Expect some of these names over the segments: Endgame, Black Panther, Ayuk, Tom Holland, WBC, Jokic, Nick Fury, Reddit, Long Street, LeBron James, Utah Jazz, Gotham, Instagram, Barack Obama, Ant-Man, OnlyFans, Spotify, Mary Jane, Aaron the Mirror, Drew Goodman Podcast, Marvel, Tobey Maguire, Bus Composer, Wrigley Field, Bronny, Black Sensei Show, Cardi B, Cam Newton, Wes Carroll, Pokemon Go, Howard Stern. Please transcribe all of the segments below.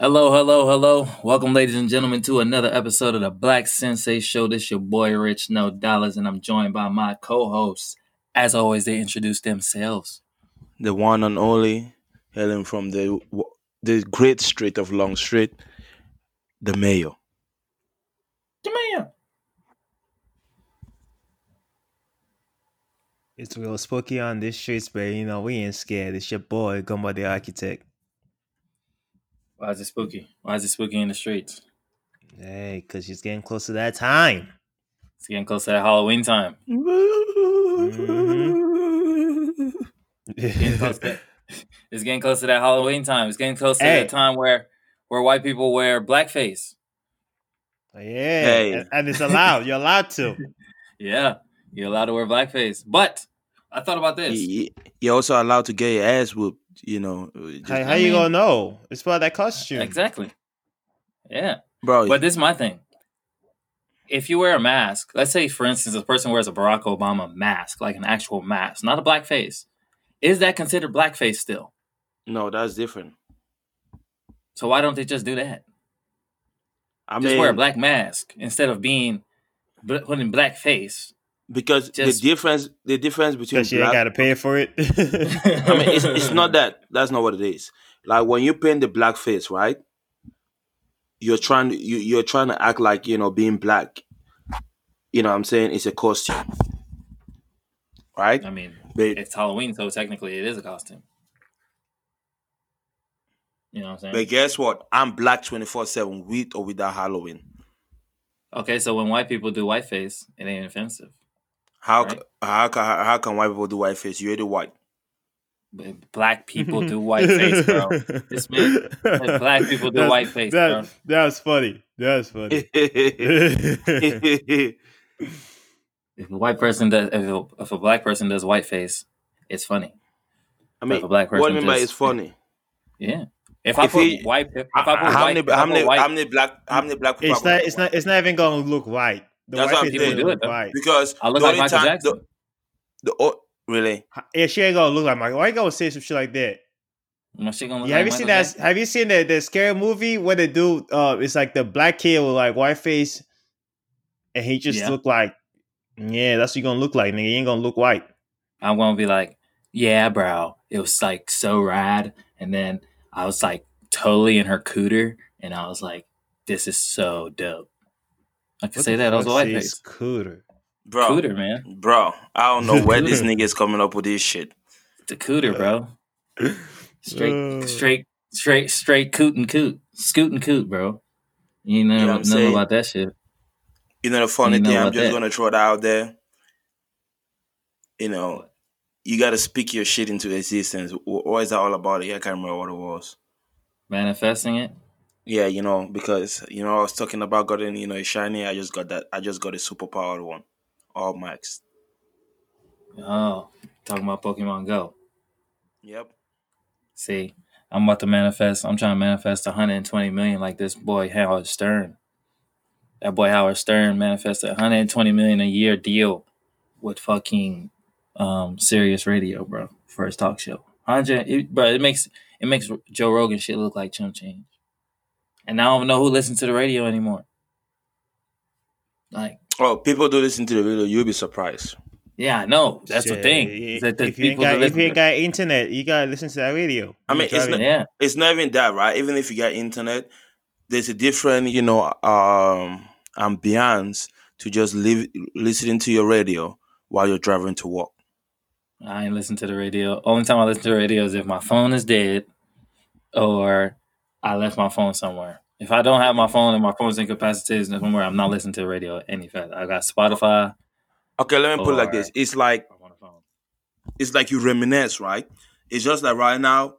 Hello. Welcome, ladies and gentlemen, to another episode of the Black Sensei Show. This your boy, Rich No Dollars, and I'm joined by my co-hosts. As always, they introduce themselves. The one and only, hailing from the great street of Long Street, the mayor. It's real spooky on these streets, but you know, we ain't scared. It's your boy, Gumball the Architect. Why is it spooky? Why is it spooky in the streets? Hey, because it's getting close to that time. It's getting close to that Halloween time. Mm-hmm. It's getting close to that Halloween time. It's getting close to that time where white people wear blackface. Yeah, and it's allowed. You're allowed to. Yeah, you're allowed to wear blackface. But I thought about this. You're also allowed to get your ass whooped. You know, how you gonna know? It's about that costume, exactly. Yeah, bro. But this is my thing. If you wear a mask, let's say, for instance, a person wears a Barack Obama mask, like an actual mask, not a blackface. Is that considered blackface still? No, that's different. So why don't they just do that? I mean, wear a black mask instead of putting blackface. Because the difference between because you ain't gotta pay for it. I mean, it's not that. That's not what it is. Like when you paint the blackface, right? You're trying to act like, you know, being black. You know what I'm saying? It's a costume, right? I mean, it's Halloween, so technically it is a costume. You know what I'm saying? But guess what? I'm black 24/7, with or without Halloween. Okay, so when white people do whiteface, it ain't offensive. How can white people do whiteface? You're the white. Black people do whiteface, bro. This man, black people do whiteface, bro. That was funny. If a black person does whiteface, it's funny. I mean, what do you mean by it's funny? Yeah. How many black people? It's not even gonna look white. That's what I'm saying. Because I look like Michael Jackson. Really? Yeah, she ain't gonna look like Michael. Why you gonna say some shit like that? No, she gonna look like Michael Jackson. Have you seen the scary movie where they do? It's like the black kid with like white face, and he just look like, that's what you gonna look like, nigga. You ain't gonna look white. I'm gonna be like, yeah, bro. It was like so rad, and then I was like totally in her cooter, and I was like, "This is so dope." I could say that. I was a whiteface cooter, bro. Cooter, man, bro. I don't know where this nigga is coming up with this shit. The cooter, bro. Straight scoot and coot, bro. You know, know about that shit. You know the funny thing. I'm just gonna throw it out there. You know. You got to speak your shit into existence. Or is that all about it? I can't remember what it was. Manifesting it? Yeah, you know, because, you know, I was talking about getting, you know, a shiny. I just got that. I just got a superpowered one. All maxed. Oh, talking about Pokemon Go. Yep. See, I'm about to manifest. I'm trying to manifest 120 million like this boy, Howard Stern. That boy, Howard Stern, manifested 120 million a year deal with fucking... Sirius Radio, bro, for his talk show. It makes Joe Rogan shit look like chump change. And I don't know who listens to the radio anymore. Like, oh, people do listen to the radio. You'll be surprised. Yeah, I know. That's the thing. If you got internet, you gotta listen to that radio. I mean, it's not even that, right? Even if you got internet, there's a different, you know, ambiance to just listening to your radio while you're driving to work. I ain't listen to the radio. Only time I listen to the radio is if my phone is dead or I left my phone somewhere. If I don't have my phone and my phone's incapacitated somewhere, I'm not listening to the radio any further. I got Spotify. Okay, let me put it like this. It's like you reminisce, right? It's just like right now,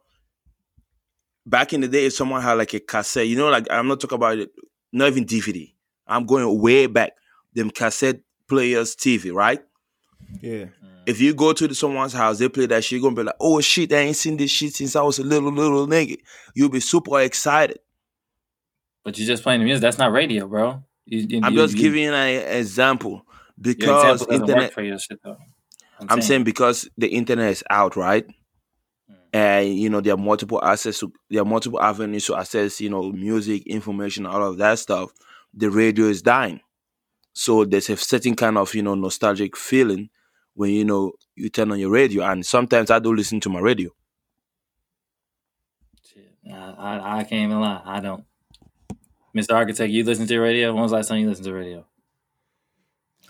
back in the day, if someone had like a cassette, you know, like I'm not talking about it, not even DVD. I'm going way back. Them cassette players, TV, right? Yeah. If you go to someone's house, they play that shit, you're going to be like, oh shit, I ain't seen this shit since I was a little nigga. You'll be super excited. But you're just playing the music. That's not radio, bro. I'm just giving you an example. Because your example doesn't work for your shit, though. I'm saying because the internet is out, right? And, you know, there are multiple avenues to access, you know, music, information, all of that stuff. The radio is dying. So there's a certain kind of, you know, nostalgic feeling when, you know, you turn on your radio. And sometimes I do listen to my radio. I can't even lie. I don't. Mr. Architect, you listen to your radio? When was the last time you listened to radio?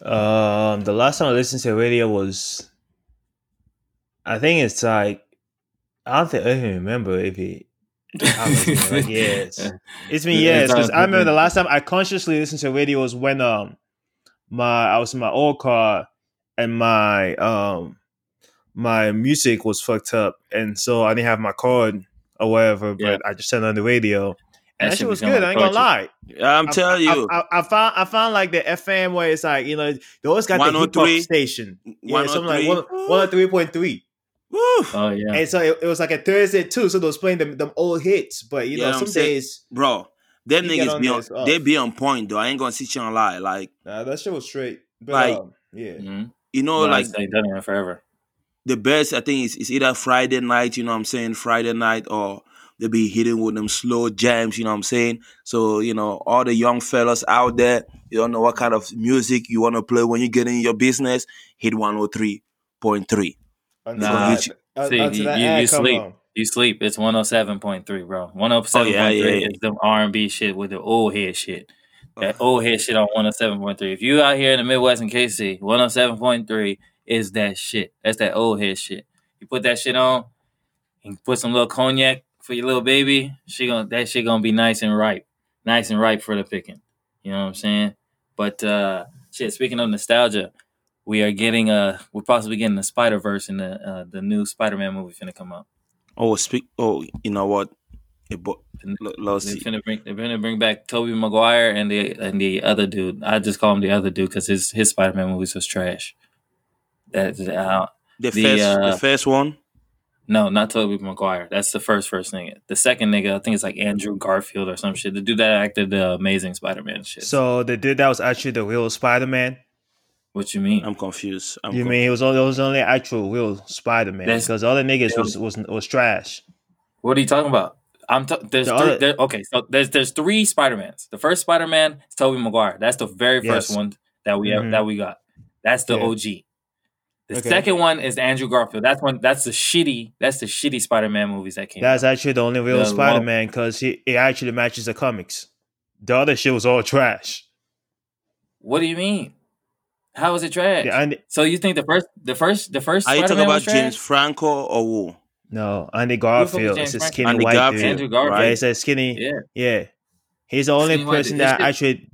The last time I listened to radio was, I think it's like, I don't think I even remember if it. Like, yes, it's been years because I remember the last time I consciously listened to radio was when I was in my old car and my my music was fucked up and so I didn't have my card or whatever, but I just turned on the radio. And that shit was good. I ain't gonna lie. I'm telling you. I found like the FM where it's like, you know, they always got the hip hop station. Yeah, something like 103.3. Oh yeah. And so it was like a Thursday too. So they was playing them old hits. But you know, some days, bro, them niggas they be on point though. I ain't gonna sit you and lie. Like that shit was straight. But like, you know, like they done it forever. The best I think is either Friday night, you know what I'm saying, Friday night or they be hitting with them slow jams, you know what I'm saying? So, you know, all the young fellas out there, you don't know what kind of music you want to play when you get in your business, hit 103.3. Nah, see, you sleep. On. You sleep. It's 107.3, bro. 107.3 is the R&B shit with the old head shit. That old head shit on 107.3. If you out here in the Midwest and KC, 107.3 is that shit. That's that old head shit. You put that shit on and put some little cognac for your little baby, that shit gonna be nice and ripe for the picking. You know what I'm saying? But shit, speaking of nostalgia, we're possibly getting the Spider-Verse and the new Spider-Man movie finna come out. You know what? They're finna bring back Tobey Maguire and the other dude. I just call him the other dude because his Spider-Man movies was trash. That's out. The first one. No, not Tobey Maguire. That's the first nigga. The second nigga, I think it's like Andrew Garfield or some shit. The dude that acted the Amazing Spider-Man shit. So the dude that was actually the real Spider-Man? What you mean? I'm confused. Mean it was only actual real Spider-Man? Because all the niggas was trash. What are you talking about? There's three Spider-Mans. The first Spider-Man is Tobey Maguire. That's the very first one that we have, that we got. That's the OG. The second one is Andrew Garfield. That's the shitty Spider-Man movies that came out. That's actually the only real Spider-Man because it actually matches the comics. The other shit was all trash. What do you mean? How was it trash? Yeah, so you think the first Spider-Man was trash? Are you talking about James Franco or who? No, Andy Garfield. It's a skinny Andy white Garfield. Dude. Andrew Garfield. Right? It's a skinny... Yeah. He's the only person that actually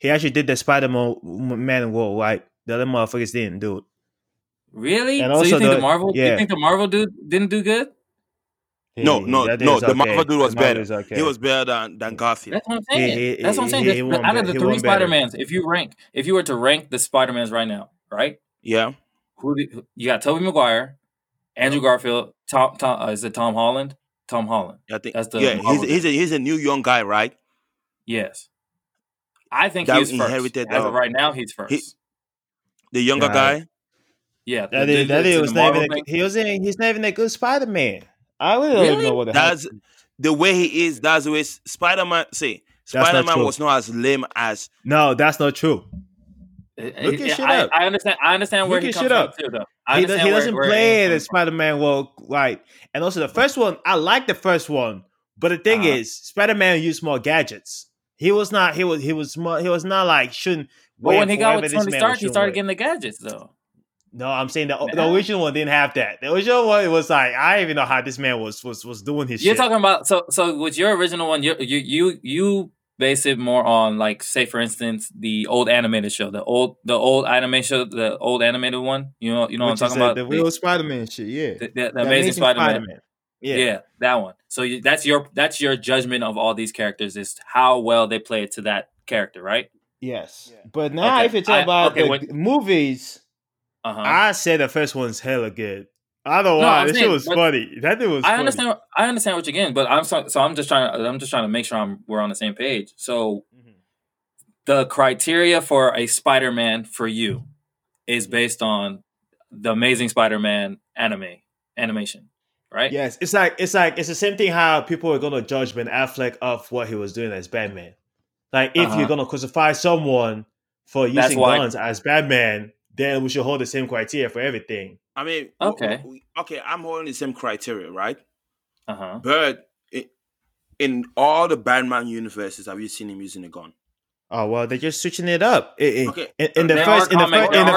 did the Spider-Man worldwide. The other motherfuckers didn't do it. Really? And so you think the Marvel dude didn't do good? No. The Marvel dude was better. He was better than Garfield. That's what I'm saying. Out of the three Spider-Mans, if you were to rank the Spider-Mans right now, right? Yeah. You got Tobey Maguire, Andrew Garfield, Tom Holland? Tom Holland. I think that's the he's a new young guy, right? Yes. I think he's first. As of right now, he's first. The younger guy? Yeah, he's not even a good Spider-Man. I really don't know what happened. The way he is, that's the way Spider-Man... See, Spider-Man was not as lame as... No, that's not true. Look his shit up. I understand where he comes from too, though. He doesn't play the Spider-Man world right. And also the first one, I like the first one, but the thing is, Spider-Man used more gadgets. He was not like shooting... But when he got with Tony Stark, he started getting the gadgets, though. No, I'm saying the original one didn't have that. The original one, it was like, I don't even know how this man was doing his shit. You're talking about, so with your original one, you base it more on, like, say, for instance, the old animated show, the old animated one. You know what I'm talking about? The real Spider-Man shit, yeah. The Amazing Spider-Man. Yeah, that one. So that's your judgment of all these characters is how well they play to that character, right? Yes. Yeah. But now if you talk about movies... Uh-huh. I said the first one's hella good. I don't know why. This shit was funny. That thing was funny. I understand what you're getting, but I'm just trying to make sure we're on the same page. So the criteria for a Spider-Man for you is based on the Amazing Spider-Man animation. right? Yes, it's the same thing how people are gonna judge Ben Affleck of what he was doing as Batman. Like, if you're gonna crucify someone for using guns as Batman, then we should hold the same criteria for everything. I mean, okay, I'm holding the same criteria, right? But in all the Batman universes, have you seen him using a gun? Oh, well, they're just switching it up. There are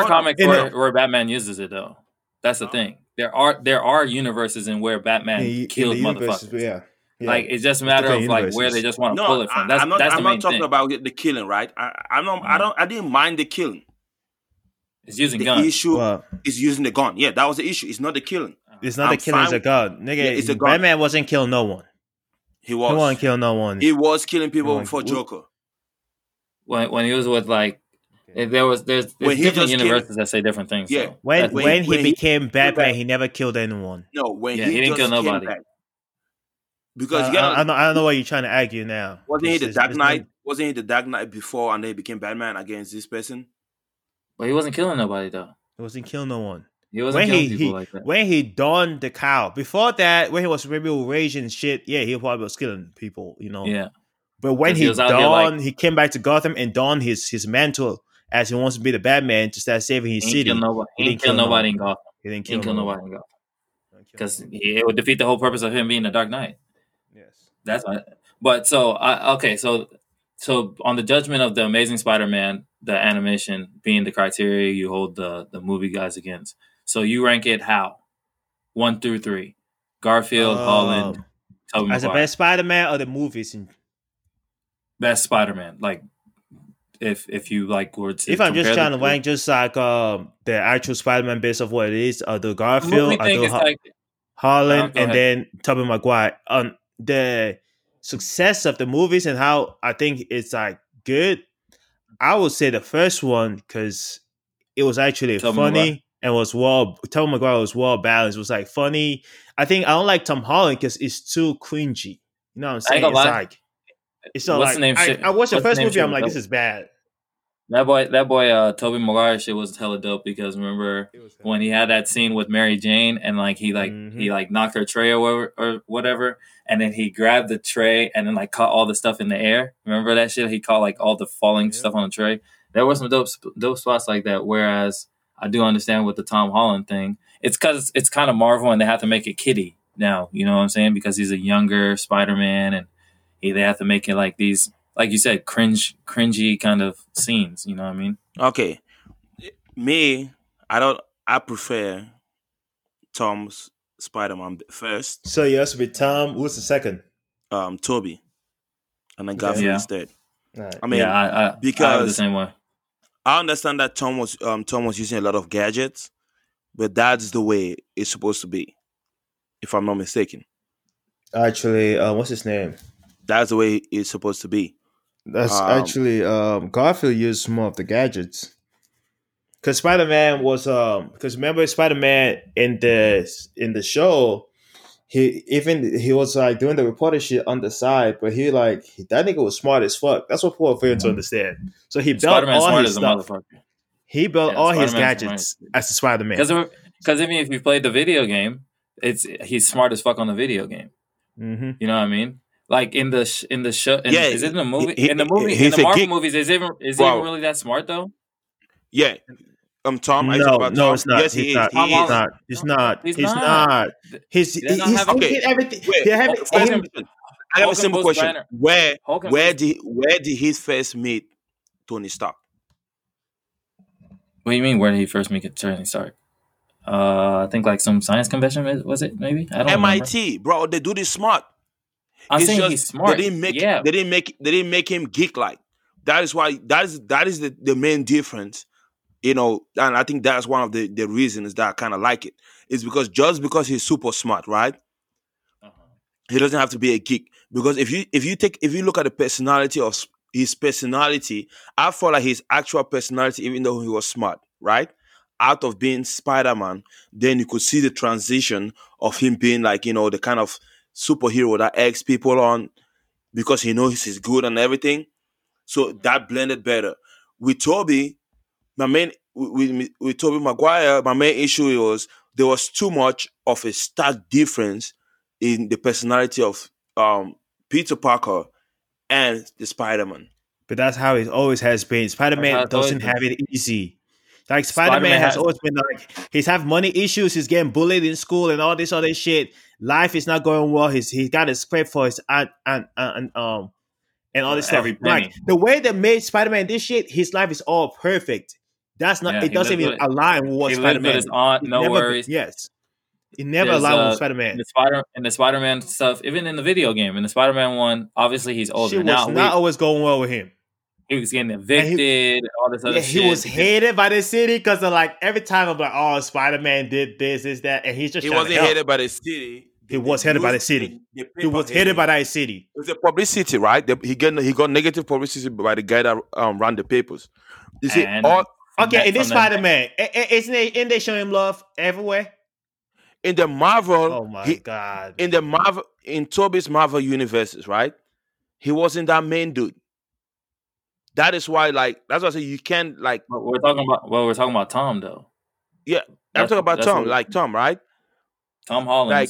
comics where Batman uses it, though. That's the thing. There are universes in where Batman kills motherfuckers. Yeah. Like, it's just a matter of universes. Like where they just want to pull it from. I'm not talking about the killing, right? I didn't mind the killing. It's using the gun. The issue is using the gun. Yeah, that was the issue. It's not the killing. It's not the killing. It's a gun, nigga. Yeah, it's a gun. Batman wasn't killing no one. He wasn't killing no one. He was killing people before Joker. When he was with there's different universes that say different things. Yeah. So when he became Batman, he never killed anyone. No, he didn't kill nobody. Because I don't know why you're trying to argue now. Wasn't he the Dark Knight before, and then he became Batman against this person? But he wasn't killing nobody, though. He wasn't killing no one. He wasn't killing people like that. When he donned the cowl, before that, when he was maybe raging shit, yeah, he probably was killing people, you know. Yeah. But when he donned, he came back to Gotham and donned his mantle as he wants to be the Batman to start saving his city. He didn't kill nobody in Gotham. He didn't kill nobody in Gotham. Because it would defeat the whole purpose of him being the Dark Knight. Yes. That's why. But so on the judgment of the Amazing Spider-Man, the animation being the criteria you hold the movie guys against. So you rank it how? 1 through 3. Garfield, Holland, Tobey Maguire. As the best Spider-Man or the movies? Best Spider-Man. Like, if you like words. If I'm just trying to rank just like the actual Spider-Man based off what it is, the Garfield, Holland, and then Tobey Maguire. The success of the movies and how I think it's like good. I would say the first one because it was actually funny and was Tobey Maguire was well balanced. It was like funny. I think I don't like Tom Holland because it's too cringy. You know what I'm saying? I watched the first movie. I'm like, this is bad. That boy, Tobey Maguire shit was hella dope because remember when he had that scene with Mary Jane and he knocked her tray or whatever, and then he grabbed the tray and then caught all the stuff in the air. Remember that shit? He caught all the falling stuff on the tray. There were some dope spots like that. Whereas I do understand with the Tom Holland thing, it's because it's kind of Marvel and they have to make it kiddie now. You know what I'm saying? Because he's a younger Spider-Man and they have to make it like these. Like you said, cringy kind of scenes. You know what I mean? Okay, I prefer Tom's Spider-Man first. So it has to be Tom. Who's the second? Toby, and then Garfield instead. Right. I mean, because I was the same way. I understand that Tom was using a lot of gadgets, but that's the way it's supposed to be, if I'm not mistaken. Actually, what's his name? That's the way it's supposed to be. That's Garfield used more of the gadgets. Because Spider-Man was remember Spider-Man in the show, he was doing the reporter shit on the side, but that nigga was smart as fuck. That's what people are failing to understand. So he built all his stuff. He built all his gadgets as a Spider-Man. Because even if you played the video game, he's smart as fuck on the video game. Mm-hmm. You know what I mean? Like in the show, is it in the movie? In the Marvel movies, is he even really that smart though? Yeah, Tom. No, it's not. Yes, he is. He's not. He's thinking everything. I have a simple question. Where did he first meet Tony Stark? What do you mean? Where did he first meet Tony Stark? I think some science convention was it? Maybe I don't know. MIT, bro. They do this smart. I'm saying he's smart. They didn't make him geek like. That is why that is the main difference, you know. And I think that's one of the reasons that I kind of like it. It's because just because he's super smart, right? He doesn't have to be a geek because if you look at the personality of his personality, I feel like his actual personality, even though he was smart, right? Out of being Spider-Man, then you could see the transition of him being the kind of superhero that eggs people on because he knows he's good and everything. So that blended better. With Tobey Maguire, my main issue was there was too much of a stark difference in the personality of Peter Parker and the Spider-Man. But that's how it always has been. Spider-Man doesn't have it easy. Like Spider-Man has always been like, he's have money issues, he's getting bullied in school and all this other shit. Life is not going well. He's got a script for his aunt and all this stuff. Like the way they made Spider-Man this shit, his life is all perfect. That's not. Yeah, it doesn't even align with what Spider-Man. His aunt, no worries. Yes, it never aligned with Spider-Man. The Spider-Man stuff, even in the video game, in the Spider-Man one, obviously he's older. Shit was not always going well with him. He was getting evicted and all this other shit. He was hated by the city because they're like, every time I'm like, oh, Spider-Man did this, is that, and he's just hated by the city. He was hated by the city. He was hated by that city. It was a publicity, right? He got negative publicity by the guy that ran the papers. You see, okay, in this Spider-Man, isn't it? And they show him love everywhere. In the Marvel, oh my god! In the Marvel, in Tobey's Marvel universes, right? He wasn't that main dude. That is why, like, that's why I say you can't, like. We're talking about Tom, though. Yeah, I'm talking about Tom, like Tom, right? Tom Holland, like,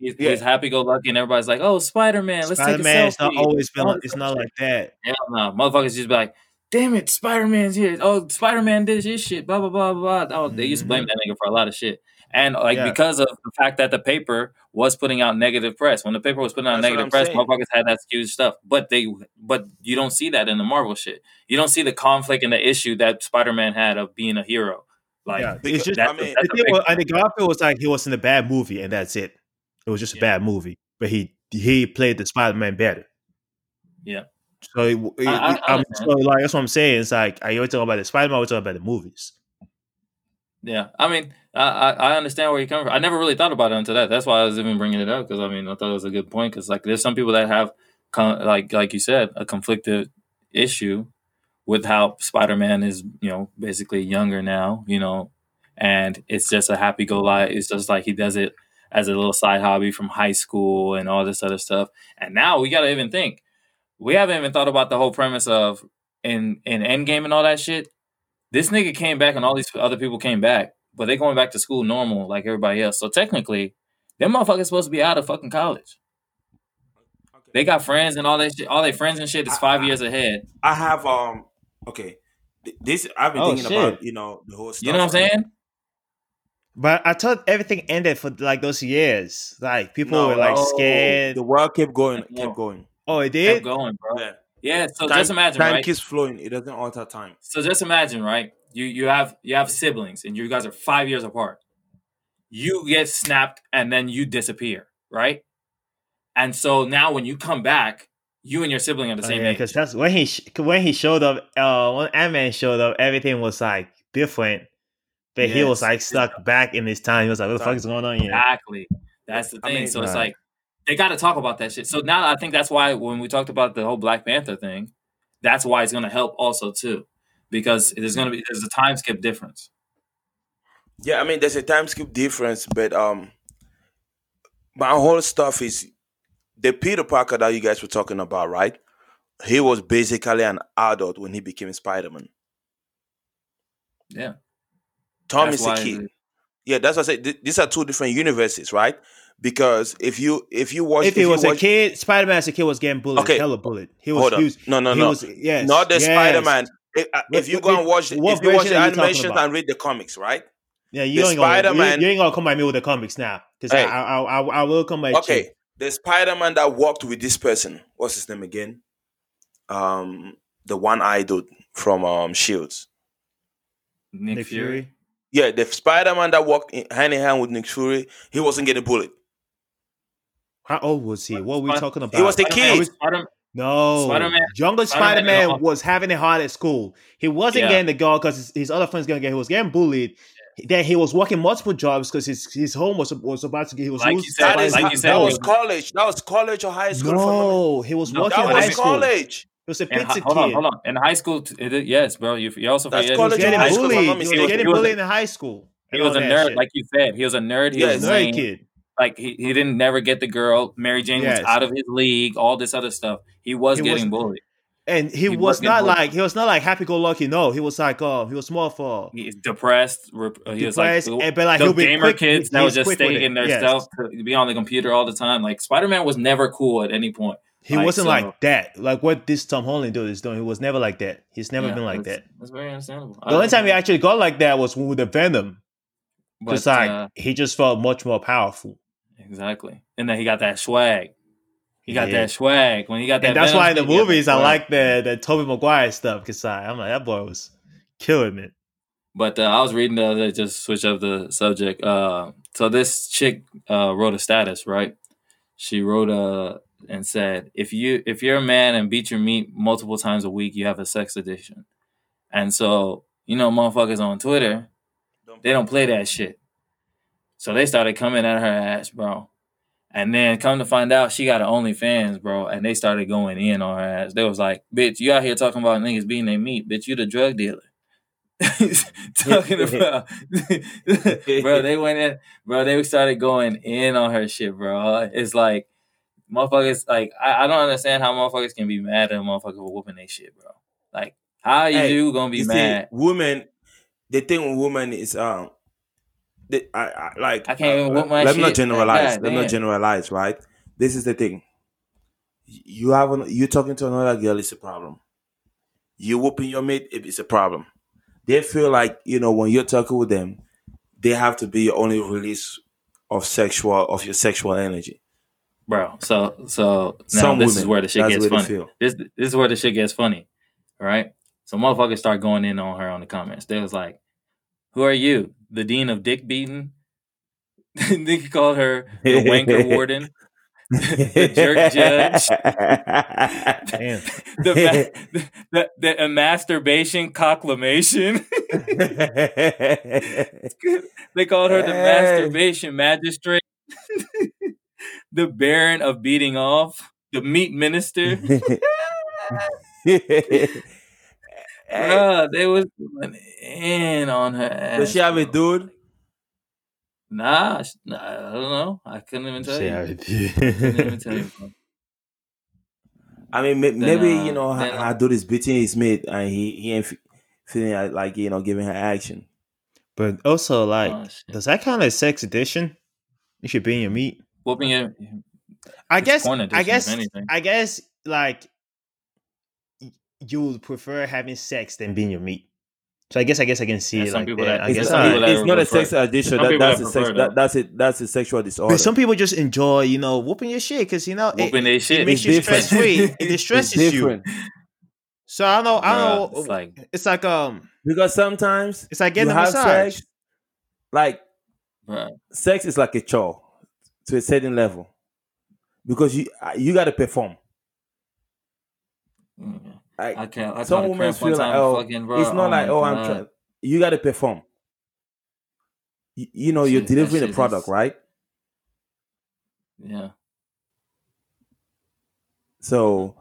he's happy-go-lucky, and everybody's like, "Oh, Spider-Man, let's take a selfie." Spider-Man not always been. It's not like that. Hell no, motherfuckers just be like, "Damn it, Spider-Man's here! Oh, Spider-Man did this shit." Blah blah blah blah. Oh, they used to blame that nigga for a lot of shit, and because of the fact that the paper was putting out negative press. When the paper was putting out negative press, motherfuckers had that skewed stuff. But you don't see that in the Marvel shit. You don't see the conflict and the issue that Spider-Man had of being a hero. Like, it's just. I think Garfield was like, he was in a bad movie, and that's it. It was just a bad movie, but he played the Spider-Man better. Yeah. So, like, that's what I'm saying. It's like, I always talk about the Spider-Man, I always talk about the movies. Yeah, I mean, I understand where you're coming from. I never really thought about it until that. That's why I was even bringing it up, because, I mean, I thought it was a good point, because, like, there's some people that have, like you said, a conflicted issue with how Spider-Man is, you know, basically younger now, you know, and it's just a happy-go-lucky. It's just like he does it as a little side hobby from high school and all this other stuff. And now we got to even think. We haven't even thought about the whole premise of in Endgame and all that shit. This nigga came back and all these other people came back, but they going back to school normal like everybody else. So technically, them motherfuckers supposed to be out of fucking college. Okay. They got friends and all that shit. All their friends and shit is 5 years ahead. I have okay. This I've been thinking about, you know, the whole stuff. You know what I'm saying? But I thought everything ended for like those years. Like people were like scared. The world kept going. Oh, it did? Kept going, bro. Yeah. So time, just imagine, time right? Time keeps flowing. It doesn't alter time. So just imagine, right? You have siblings, and you guys are 5 years apart. You get snapped, and then you disappear, right? And so now, when you come back, you and your sibling are the same age. Because that's when he showed up. When Ant-Man showed up, everything was like different, but he was like stuck back in his time. He was like, "What the fuck is going on here?" Exactly. That's the thing. So it's like. They got to talk about that shit. So now I think that's why when we talked about the whole Black Panther thing, that's why it's going to help also too, because there's a time skip difference. Yeah, I mean there's a time skip difference, but my whole stuff is the Peter Parker that you guys were talking about, right? He was basically an adult when he became Spider-Man. Yeah, Tom is a kid. Yeah, that's what I said. These are two different universes, right? Because if he was a kid, Spider-Man as a kid was getting bullied. Okay. Hella bullied. He was huge. No. Was, yes, not the Spider-Man. If you go and watch the animations and read the comics, right? Yeah, you ain't gonna come at me with the comics now. Because hey. I will come at you. Okay. The Spider-Man that worked with this person. What's his name again? The one-eyed dude from S.H.I.E.L.D. Nick Fury. Yeah, the Spider-Man that walked hand in hand with Nick Fury, he wasn't getting bullied. How old was he? What are we talking about? He was the kid. Younger Spider-Man was having it hard at school. He wasn't getting the girl because his other friends going to get. He was getting bullied. Then he was working multiple jobs because his home was about to get. He was like losing. That was college. That was college or high school. No, he was working in high school. College. It was a pizza Hold on. In high school, yes, bro. You also forget. He was getting bullied. He was getting bullied in high school. He was a nerd, like you said. He was a nerd. He was a nerd kid. Like he didn't never get the girl. Mary Jane was out of his league. All this other stuff. He was getting bullied. And he was not like, he was not like happy-go-lucky. No, he was like, he was more for... He's depressed. He was like, those gamer kids that would just stay in their stuff, be on the computer all the time. Like, Spider-Man was never cool at any point. He wasn't like that. Like what this Tom Holland dude is doing, he was never like that. He's never been like that. That's very understandable. The only time he actually got like that was with the Venom. Because he just felt much more powerful. Exactly. And then he got that swag. He got that swag. When he got that, and that's why in the movies I like the Tobey Maguire stuff. Because I'm like, that boy was killing it. But I was reading the other, just switch up the subject. So this chick wrote a status, right? She wrote and said, if you're a man and beat your meat multiple times a week, you have a sex addiction. And so, you know, motherfuckers on Twitter, they don't play that shit. So they started coming at her ass, bro. And then come to find out, she got an OnlyFans, bro. And they started going in on her ass. They was like, bitch, you out here talking about niggas beating their meat. Bitch, you the drug dealer. Talking about. Bro, they went in. Bro, they started going in on her shit, bro. It's like, motherfuckers, like, I don't understand how motherfuckers can be mad at a motherfucker for whooping their shit, bro. Like, how are you going to be mad? Women, the thing with women is, I can't even whoop my shit. Let me not generalize. Let me not generalize, right? This is the thing. You talking to another girl is a problem. You whooping your mate, it's a problem. They feel like, you know, when you're talking with them, they have to be your only release of your sexual energy. Bro, so now this is where the shit gets funny. This is where the shit gets funny, right? So motherfuckers start going in on her on the comments. They was like, who are you? The dean of dick beating? They called her the wanker warden, the jerk judge, damn. the masturbation cocklamation. They called her the masturbation magistrate, the baron of beating off, the meat minister. Bro, they was going in on her ass. Does she have a dude? Nah, I don't know. I couldn't even tell you. Bro. I mean, maybe you know, her dude is beating his mate, and he ain't feeling like, you know, giving her action. But also, like, does that count as sex addiction? You should be in your meat. Whooping your. I guess. Like. You would prefer having sex than being your meat. So I guess I can see it like that. That. I guess it's not a sex addiction. That's a sexual disorder. But some people just enjoy, you know, whooping your shit because, you know, it makes you stress free. It distresses you. So I don't know. It's like because sometimes it's like getting a massage. Sex, like sex is like a chore to a certain level because you got to perform. Mm. Like, I can't. I some women feel like, it's not like, I'm trying. You got to perform. You know, you're delivering a product, right? Yeah. So,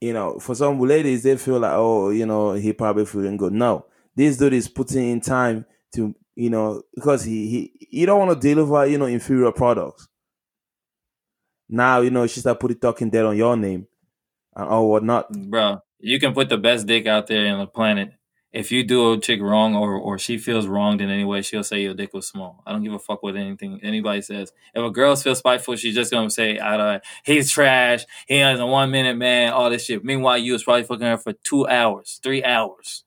you know, for some ladies, they feel like, you know, he probably feeling good. No, this dude is putting in time to, you know, because he don't want to deliver, you know, inferior products. Now, you know, she start putting talking dead on your name. Or whatnot, bro. You can put the best dick out there on the planet. If you do a chick wrong or she feels wronged in any way, she'll say your dick was small. I don't give a fuck what anything anybody says. If a girl feels spiteful, she's just gonna say, "He's trash. He has a 1 minute man. All this shit." Meanwhile, you was probably fucking her for 2 hours, 3 hours.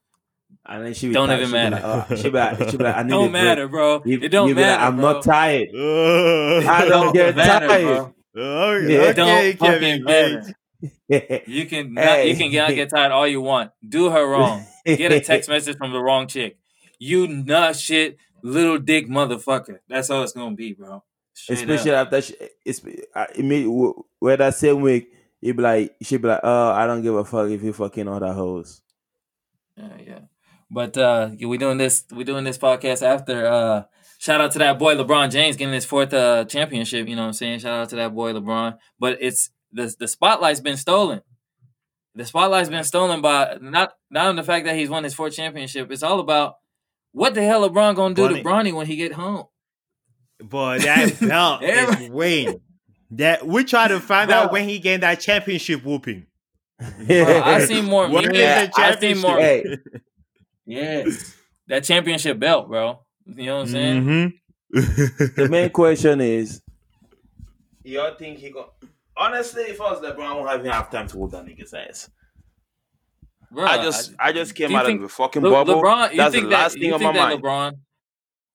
And then she don't even matter. Don't matter, bro. It don't matter. I'm not tired. I don't get tired. It don't fucking matter. You can get tired all you want. Do her wrong. Get a text message from the wrong chick. You nut shit, little dick motherfucker. That's all it's gonna be, bro. Straight especially up. After where that same week, she'd be like, "Oh, I don't give a fuck if you fucking all that hoes." Yeah. But we doing this podcast after. Shout out to that boy LeBron James getting his fourth championship. You know what I'm saying? Shout out to that boy LeBron. But it's. The spotlight's been stolen. The spotlight's been stolen by not on the fact that he's won his fourth championship. It's all about what the hell LeBron gonna do to Bronny when he get home. Boy, that belt is weighing. That we try to find out when he gained that championship whooping. Yeah. I've seen more. I've seen more. Hey. Yeah. That championship belt, bro. You know what I'm saying? Mm-hmm. The main question is, y'all think he got? Honestly, if I was LeBron, I won't have enough time to hold that nigga's ass. Bro, I just came out of the fucking bubble. LeBron, that's the last thing on my mind. LeBron,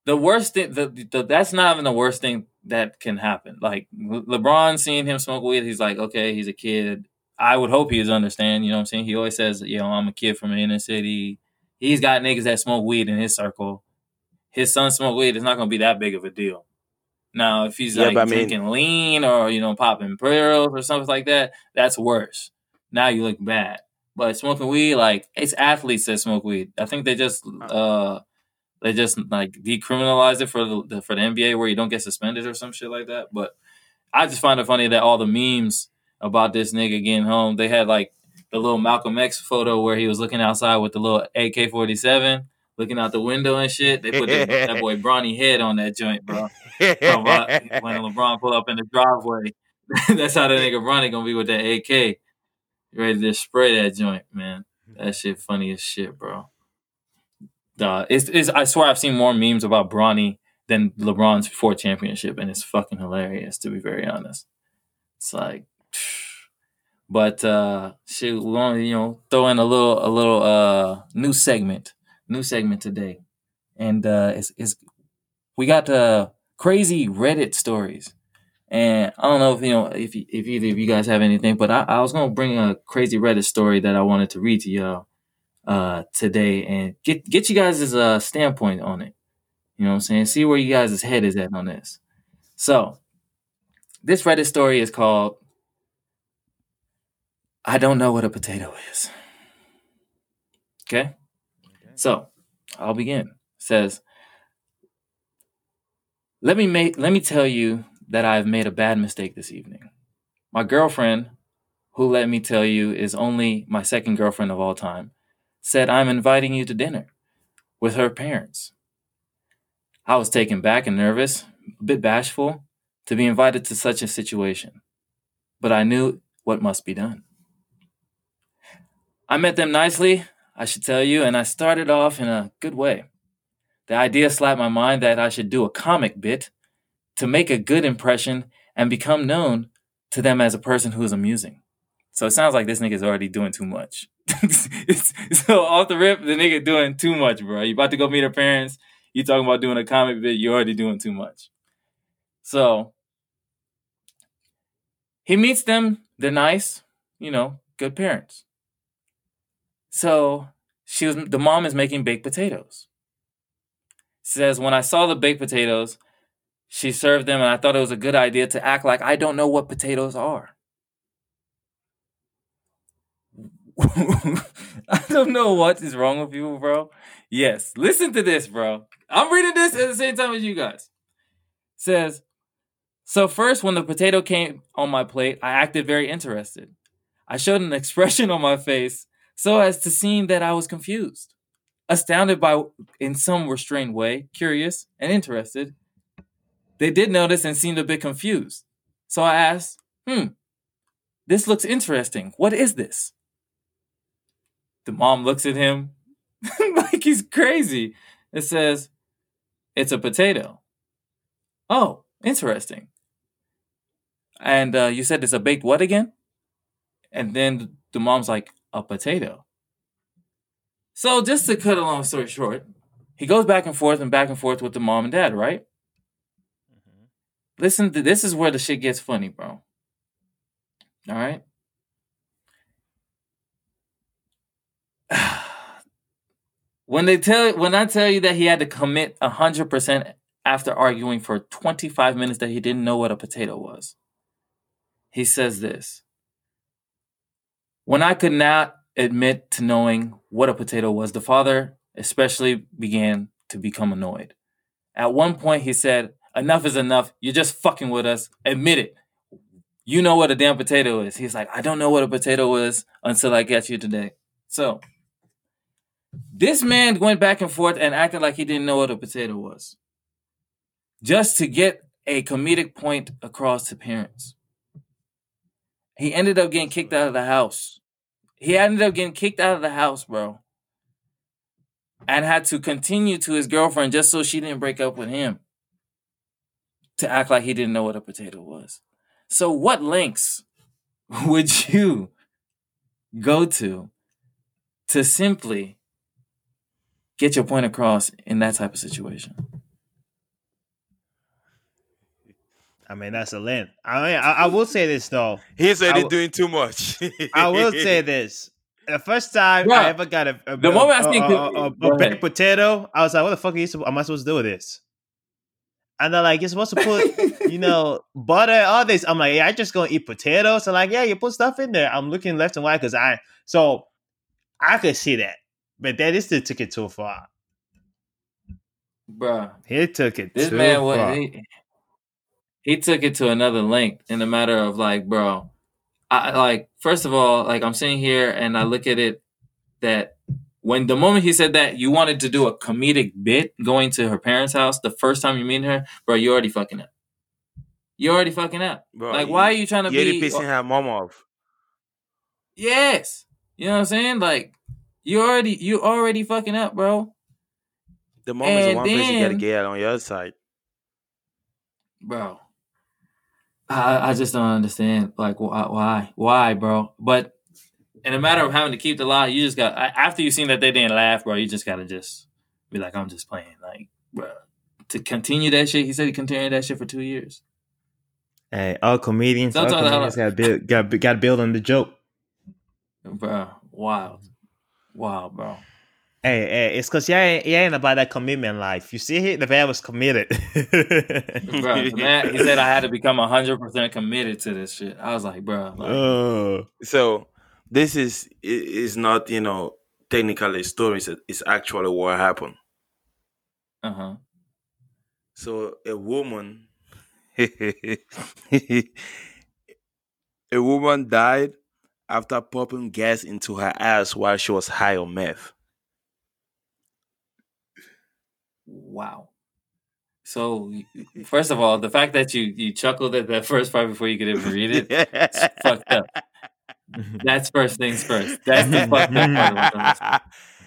the worst thing, that's not even the worst thing that can happen. Like LeBron, seeing him smoke weed, he's like, okay, he's a kid. I would hope he is understand. You know what I'm saying? He always says, you know, I'm a kid from an inner city. He's got niggas that smoke weed in his circle. His son smoke weed. It's not going to be that big of a deal. Now, if he's drinking lean or, you know, popping pills or something like that, that's worse. Now you look bad. But smoking weed, like, it's athletes that smoke weed. I think they just decriminalized it for the NBA where you don't get suspended or some shit like that. But I just find it funny that all the memes about this nigga getting home, they had like the little Malcolm X photo where he was looking outside with the little AK-47. Looking out the window and shit. They put that boy Bronny head on that joint, bro. When LeBron pull up in the driveway, that's how that nigga Bronny gonna be with that AK. Ready to spray that joint, man. That shit funny as shit, bro. I swear I've seen more memes about Bronny than LeBron's 4th championship, and it's fucking hilarious, to be very honest. It's like... Phew. But, shit, we want to, you know, throw in a little new segment today, and it's we got crazy Reddit stories, and I don't know if either of you guys have anything, but I was gonna bring a crazy Reddit story that I wanted to read to y'all today, and get you guys' standpoint on it. You know what I'm saying? See where you guys' head is at on this. So this Reddit story is called "I Don't Know What a Potato Is." Okay. So, I'll begin. It says, let me tell you that I've made a bad mistake this evening. My girlfriend, who let me tell you is only my second girlfriend of all time, said I'm inviting you to dinner with her parents. I was taken back and nervous, a bit bashful, to be invited to such a situation. But I knew what must be done. I met them nicely, I should tell you, and I started off in a good way. The idea slapped my mind that I should do a comic bit to make a good impression and become known to them as a person who is amusing. So it sounds like this nigga's already doing too much. So off the rip, the nigga doing too much, bro. You about to go meet her parents. You talking about doing a comic bit. You're already doing too much. So he meets them. They're nice, you know, good parents. So the mom is making baked potatoes. She says, when I saw the baked potatoes, she served them and I thought it was a good idea to act like I don't know what potatoes are. I don't know what is wrong with people, bro. Yes, listen to this, bro. I'm reading this at the same time as you guys. It says, so first, when the potato came on my plate, I acted very interested. I showed an expression on my face so as to seem that I was confused, astounded by, in some restrained way, curious and interested. They did notice and seemed a bit confused. So I asked, this looks interesting. What is this? The mom looks at him like he's crazy. It says, it's a potato. Oh, interesting. And you said it's a baked what again? And then the mom's like, a potato. So just to cut a long story short, he goes back and forth with the mom and dad, right? Mm-hmm. Listen, this is where the shit gets funny, bro. All right? When I tell you that he had to commit 100% after arguing for 25 minutes that he didn't know what a potato was, he says this. When I could not admit to knowing what a potato was, the father especially began to become annoyed. At one point, he said, enough is enough. You're just fucking with us. Admit it. You know what a damn potato is. He's like, I don't know what a potato is until I get you today. So this man went back and forth and acted like he didn't know what a potato was, just to get a comedic point across to parents. He ended up getting kicked out of the house He ended up getting kicked out of the house, bro. And had to continue to his girlfriend just so she didn't break up with him. To act like he didn't know what a potato was. So what lengths would you go to simply get your point across in that type of situation? I mean, that's a length. I will say this, though. He said he's doing too much. I will say this. The first time I ever got a baked potato, I was like, what the fuck am I supposed to do with this? And they're like, you're supposed to put, butter, all this. I'm like, yeah, I just going to eat potatoes. I'm like, yeah, you put stuff in there. I'm looking left and right because I could see that. But then this dude took it too far. Bruh. He took it too far. He took it to another length in a matter of like, bro, first of all, like I'm sitting here and I look at it that when the moment he said that you wanted to do a comedic bit going to her parents' house the first time you meet her, bro, you're already fucking up. Bro, like, why are you trying to be... You're pissing her mom off. Yes. You know what I'm saying? Like, you already fucking up, bro. The mom is the one place you gotta get out on your side. Bro. I just don't understand, like, why, bro? But in a matter of having to keep the lie, you just got after you seen that they didn't laugh, bro. You just gotta just be like, I'm just playing, like, bro. To continue that shit, he said he continued that shit for 2 years. Hey, all comedians gotta build on the joke, bro. Wild, bro. Hey, it's because you ain't about that commitment life. You see, the man was committed. Bro, he said I had to become 100% committed to this shit. I was like, bro. So this is not, technically a story. It's actually what happened. Uh-huh. So a woman died after popping gas into her ass while she was high on meth. Wow. So, first of all, the fact that you chuckled at that first part before you could even read it, it's fucked up. That's first things first. That's the fucked up part of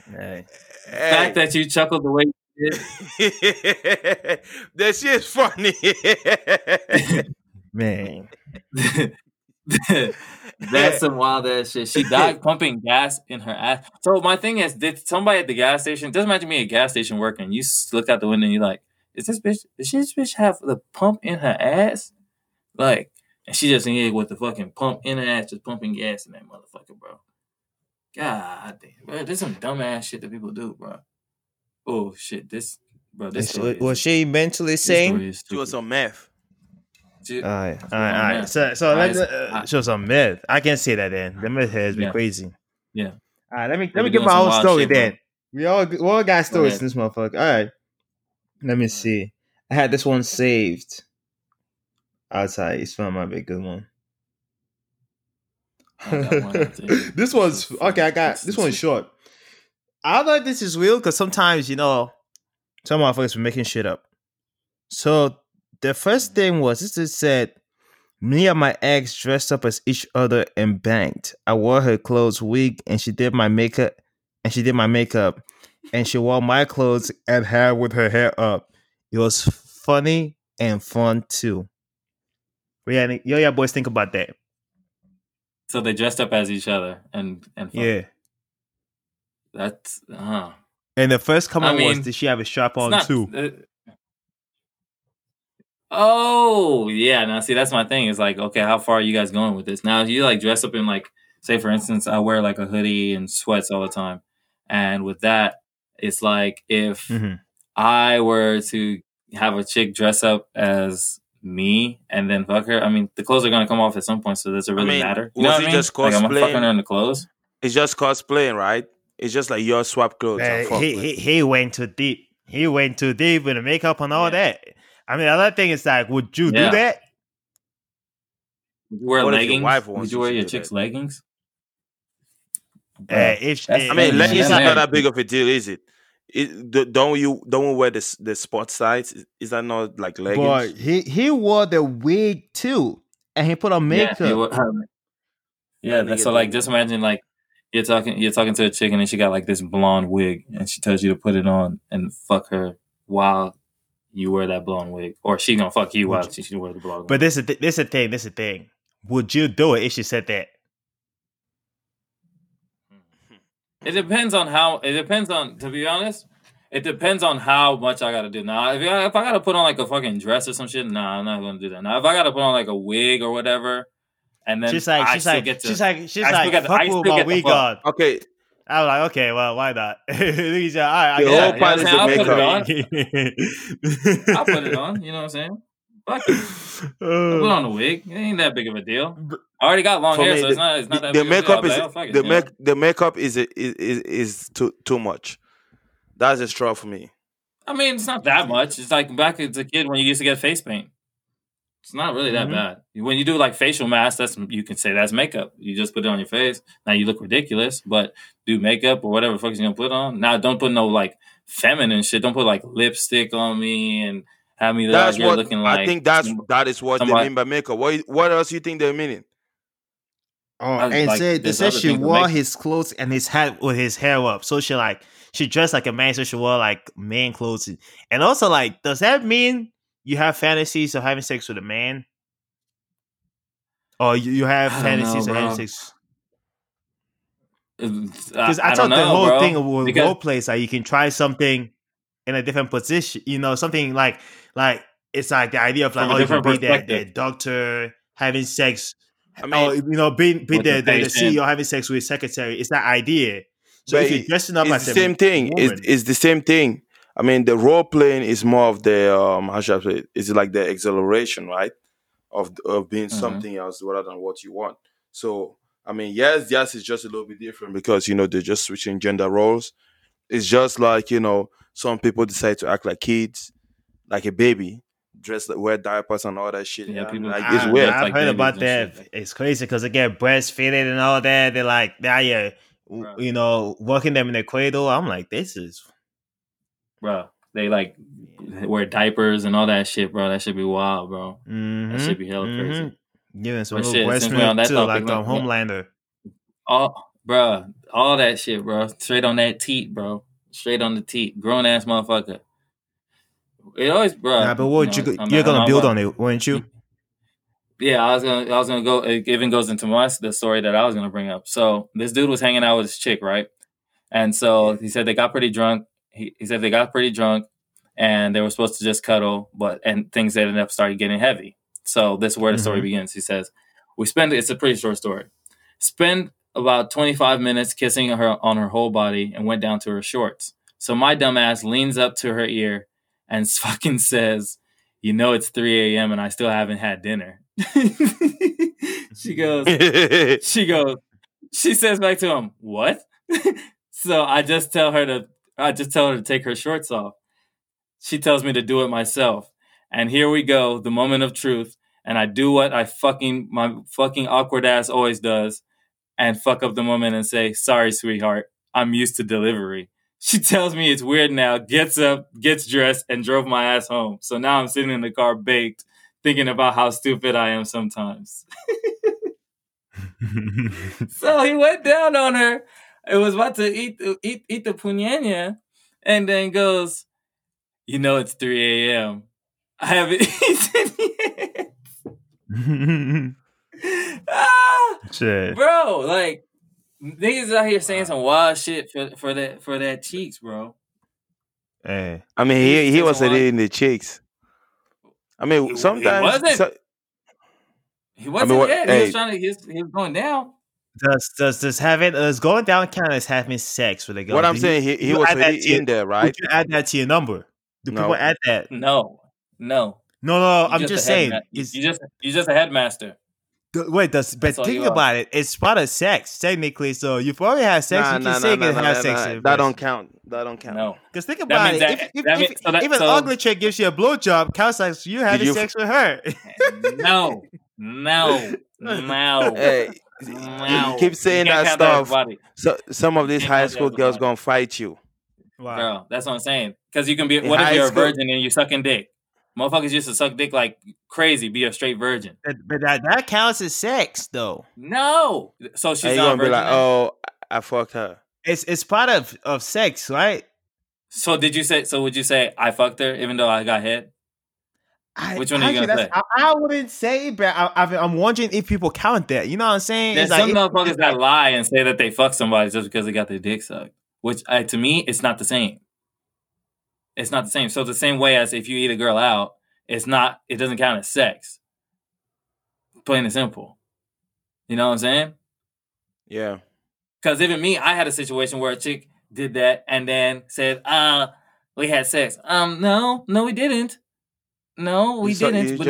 it. Hey. The fact that you chuckled the way you did. That shit's funny. Man. That's some wild ass shit. She died pumping gas in her ass. So my thing is, did somebody at the gas station? Doesn't matter to me. A gas station worker, and you look out the window and you're like, "Is this bitch? Does this bitch have the pump in her ass?" Like, and she just in with the fucking pump in her ass, just pumping gas in that motherfucker, bro. God damn, bro, there's some dumb ass shit that people do, bro. Oh shit, this bro. This was she mentally sane? She was on meth. All right. So let's show some myth. I can see that then. The myth has been crazy. Yeah. All right. Let me get my own story shit, then. We all got stories in this motherfucker. All right. Let me see. I had this one saved. Outside, it's from my big good one. This one's okay. I got this one's short. I don't know if this is real because sometimes some motherfuckers were making shit up. So. The first thing was, this dude said, me and my ex dressed up as each other and banged. I wore her clothes wig and she did my makeup and she wore my clothes and hair with her hair up. It was funny and fun too. Yeah, boys think about that. So they dressed up as each other and fun. Yeah. That's, And the first comment was, did she have a strap on too? Oh, yeah. Now, see, that's my thing. It's like, okay, how far are you guys going with this? Now, if you, like, dress up in, like, say, for instance, I wear, like, a hoodie and sweats all the time. And with that, it's like if I were to have a chick dress up as me and then fuck her, I mean, the clothes are going to come off at some point, so does it really matter? You know what I mean? Just cosplaying? Like, I'm fucking her in the clothes. It's just cosplaying, right? It's just, like, your swap clothes. He went too deep. He went too deep with the makeup and all that. I mean, another thing is like, would you do that? Would you wear leggings? Would you wear your chick's leggings? Leggings is not that big of a deal, is it? Don't you wear the sports sides? Is that not like leggings? Boy, he wore the wig too, and he put on makeup. Yeah, so like, just imagine like You're talking to a chicken and she got like this blonde wig and she tells you to put it on and fuck her while you wear that blonde wig, or she gonna fuck you while she wear the blonde wig. But this is a thing. Would you do it if she said that? It depends on how much I gotta do. Now, if I gotta put on like a fucking dress or some shit, nah, I'm not gonna do that. Now, if I gotta put on like a wig or whatever, and then she's like, fuck with my wig on. Okay. I was like, okay, well, why not? I'll put it on. You know what I'm saying? Fuck it. I put on a wig. It ain't that big of a deal. I already got long hair, so it's not that big of a deal. The makeup is too much. That's a straw for me. I mean, it's not that much. It's like back as a kid when you used to get face paint. It's not really that bad. When you do like facial masks, you can say that's makeup. You just put it on your face. Now you look ridiculous, but do makeup or whatever the fuck you're going to put on. Now don't put no like feminine shit. Don't put like lipstick on me and have me looking like... I think that is what they mean by makeup. What else do you think they're meaning? Oh, and like, they said she wore his clothes and his hat with his hair up. So she dressed like a man, so she wore like man clothes. And also like, does that mean... You have fantasies of having sex with a man? Or you have fantasies of having sex? Because I thought the whole thing with role plays, like you can try something in a different position. You know, something like it's like the idea of like, you can be the doctor having sex. I mean, be the CEO having sex with his secretary. It's that idea. So if you're dressing up as the same thing, it's the same thing. I mean, the role playing is more of the how should I say it? It's like the exhilaration, right, of being something else rather than what you want. So, I mean, yes, it's just a little bit different because they're just switching gender roles. It's just like some people decide to act like kids, like a baby, dress like wear diapers and all that shit. Yeah, people like it's weird. I've heard about that. Shit. It's crazy because they get breastfeeding and all that. They're like, working them in the cradle. I'm like, this is. Bro, they like wear diapers and all that shit, bro. That should be wild, bro. Mm-hmm. That should be hella crazy. Yeah, so West too, like the Homelander. All that shit, bro. Straight on that teat, bro. Straight on the teat, grown ass motherfucker. It always, bro. Nah, but you're gonna build on it, weren't you? Yeah, I was gonna go. It even goes into the story that I was gonna bring up. So this dude was hanging out with his chick, right? And so he said they got pretty drunk. He said they got pretty drunk and they were supposed to just cuddle, but things ended up started getting heavy. So this is where the story begins. He says, it's a pretty short story. Spend about 25 minutes kissing her on her whole body and went down to her shorts. So my dumbass leans up to her ear and fucking says, it's 3 a.m. and I still haven't had dinner. She says back to him, what? So I just tell her to take her shorts off. She tells me to do it myself. And here we go, the moment of truth. And I do what my fucking awkward ass always does and fuck up the moment and say, sorry, sweetheart, I'm used to delivery. She tells me it's weird now, gets up, gets dressed, and drove my ass home. So now I'm sitting in the car baked, thinking about how stupid I am sometimes. So he went down on her. It was about to eat the punyanya, and then goes, it's 3 a.m. I haven't eaten yet. Shit. Bro, like, niggas out here saying some wild shit for that cheeks, bro. Hey. I mean, he wasn't eating the cheeks. I mean, sometimes... He wasn't. He was going down. Does having us going down count as having sex with a guy? What I'm saying, he was in there, right? Would you add that to your number? Do people add that? No. I'm just saying, you're just a headmaster. Wait, but think about it. It's part of sex technically. So you've already had sex. You can say you have sex. That don't count. No, because think about it. If an ugly chick gives you a blowjob, counts as you having sex with her. No. Hey. Wow. You keep saying that stuff. So some of these high school girls gonna fight you. Wow, girl, that's what I'm saying. Because you can be. What if you're a virgin and you're sucking dick? Motherfuckers used to suck dick like crazy. Be a straight virgin. But that counts as sex, though. No. So she's not a virgin. Be like, oh, I fucked her. It's part of sex, right? So did you say? So would you say I fucked her even though I got hit? Which one are you gonna say? I wouldn't say, but I'm wondering if people count that. You know what I'm saying? There's some motherfuckers that lie and say that they fucked somebody just because they got their dick sucked. Which to me, it's not the same. It's not the same. So the same way as if you eat a girl out, it's not. It doesn't count as sex. Plain and simple. You know what I'm saying? Yeah. Because even me, I had a situation where a chick did that and then said, we had sex." No, we didn't. No, we didn't. But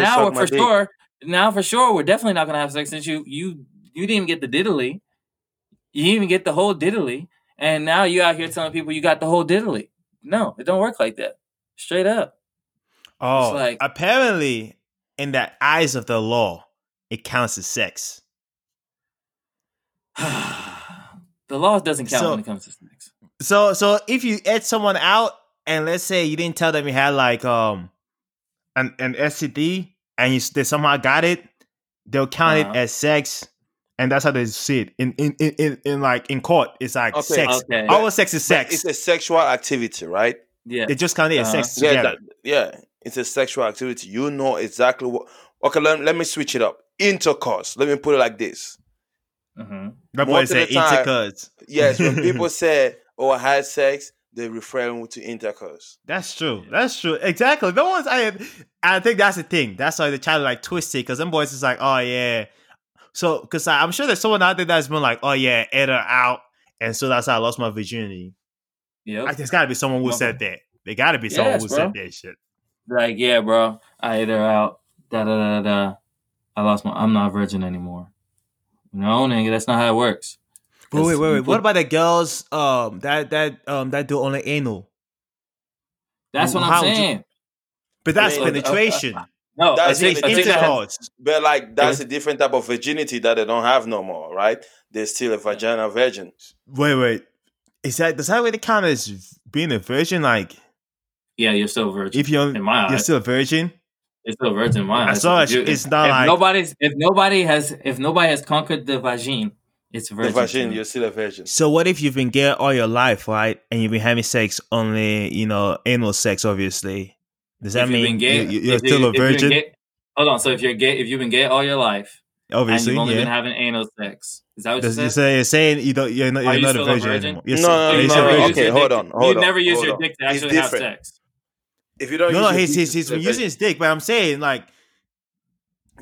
now for sure, we're definitely not gonna have sex since you didn't get the diddly. You didn't even get the whole diddly, and now you out here telling people you got the whole diddly. No, it don't work like that. Straight up. Oh, like, apparently, in the eyes of the law, it counts as sex. The law doesn't count when it comes to sex. So if you edge someone out, and let's say you didn't tell them you had like an STD, and they somehow got it, they'll count it as sex, and that's how they see it in like in court. It's like sex. Okay. All sex is sex. It's a sexual activity, right? Yeah, they just count it as sex. Yeah, it's a sexual activity. You know exactly what. Okay, let me switch it up. Intercourse. Let me put it like this. Mm-hmm. That boy said intercourse. Yes, when people say, "Oh, I had sex," they refer to intercourse. That's true. Yeah. That's true. Exactly. No one's. I think that's the thing. That's why the child like twisted because them boys is like, "Oh yeah." So, because I'm sure there's someone out there that's been like, "Oh yeah, ate her out," and so that's how I lost my virginity. Yeah, like, there's got to be someone who said that. There got to be someone who said that shit. Like, yeah, bro, I ate her out. Da da da. I lost my. I'm not a virgin anymore. No, nigga, that's not how it works. Wait. What about the girls that do only anal? That's what I'm saying. But that's penetration. No, that's intercourse. But like that's a different type of virginity that they don't have no more, right? They're still a vagina virgin. Wait. Is that does that really count as being a virgin? Like, yeah, you're still a virgin. If you're in my eyes, you're still a virgin. It's still a virgin in my eyes. It's not like if nobody has conquered the vagina, it's a virgin. The vagina, you're still a virgin. So what if you've been gay all your life, right? And you've been having sex only, anal sex, obviously. Does that mean you're still a virgin? Hold on. So if you're gay, if you've been gay all your life, obviously, and you've only been having anal sex, is that what you said? So you're saying you're not a virgin anymore? No. Okay, hold on. You never use your dick to actually have sex. If you don't he's using his dick, but I'm saying like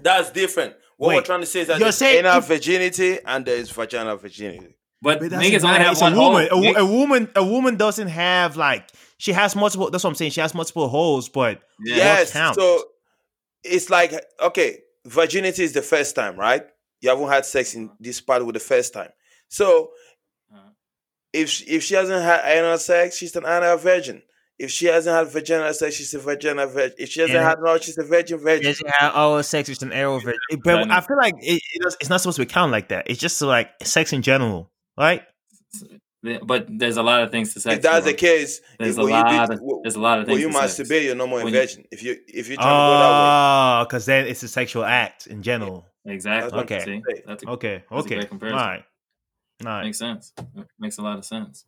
that's different. What we're trying to say is that there's anal virginity and there's vaginal virginity. But niggas only have one woman. A woman doesn't have like she has multiple. That's what I'm saying. She has multiple holes, but yes. So it's like okay, virginity is the first time, right? You haven't had sex in this part with the first time. So if she hasn't had anal sex, she's an anal virgin. If she hasn't had vaginal sex, she's a vaginal virgin. If she hasn't had no, she's a virgin. If she has all sex, she's an anal virgin. But I feel like it's not supposed to be counted like that. It's just like sex in general, right? But there's a lot of things to sex. If that's the case, there's a lot of things to sex. Well, you masturbate, you're no more a virgin. If you're trying to go that way. Because then it's a sexual act in general. Exactly. Okay. That's a great comparison. All right. Makes sense. Makes a lot of sense.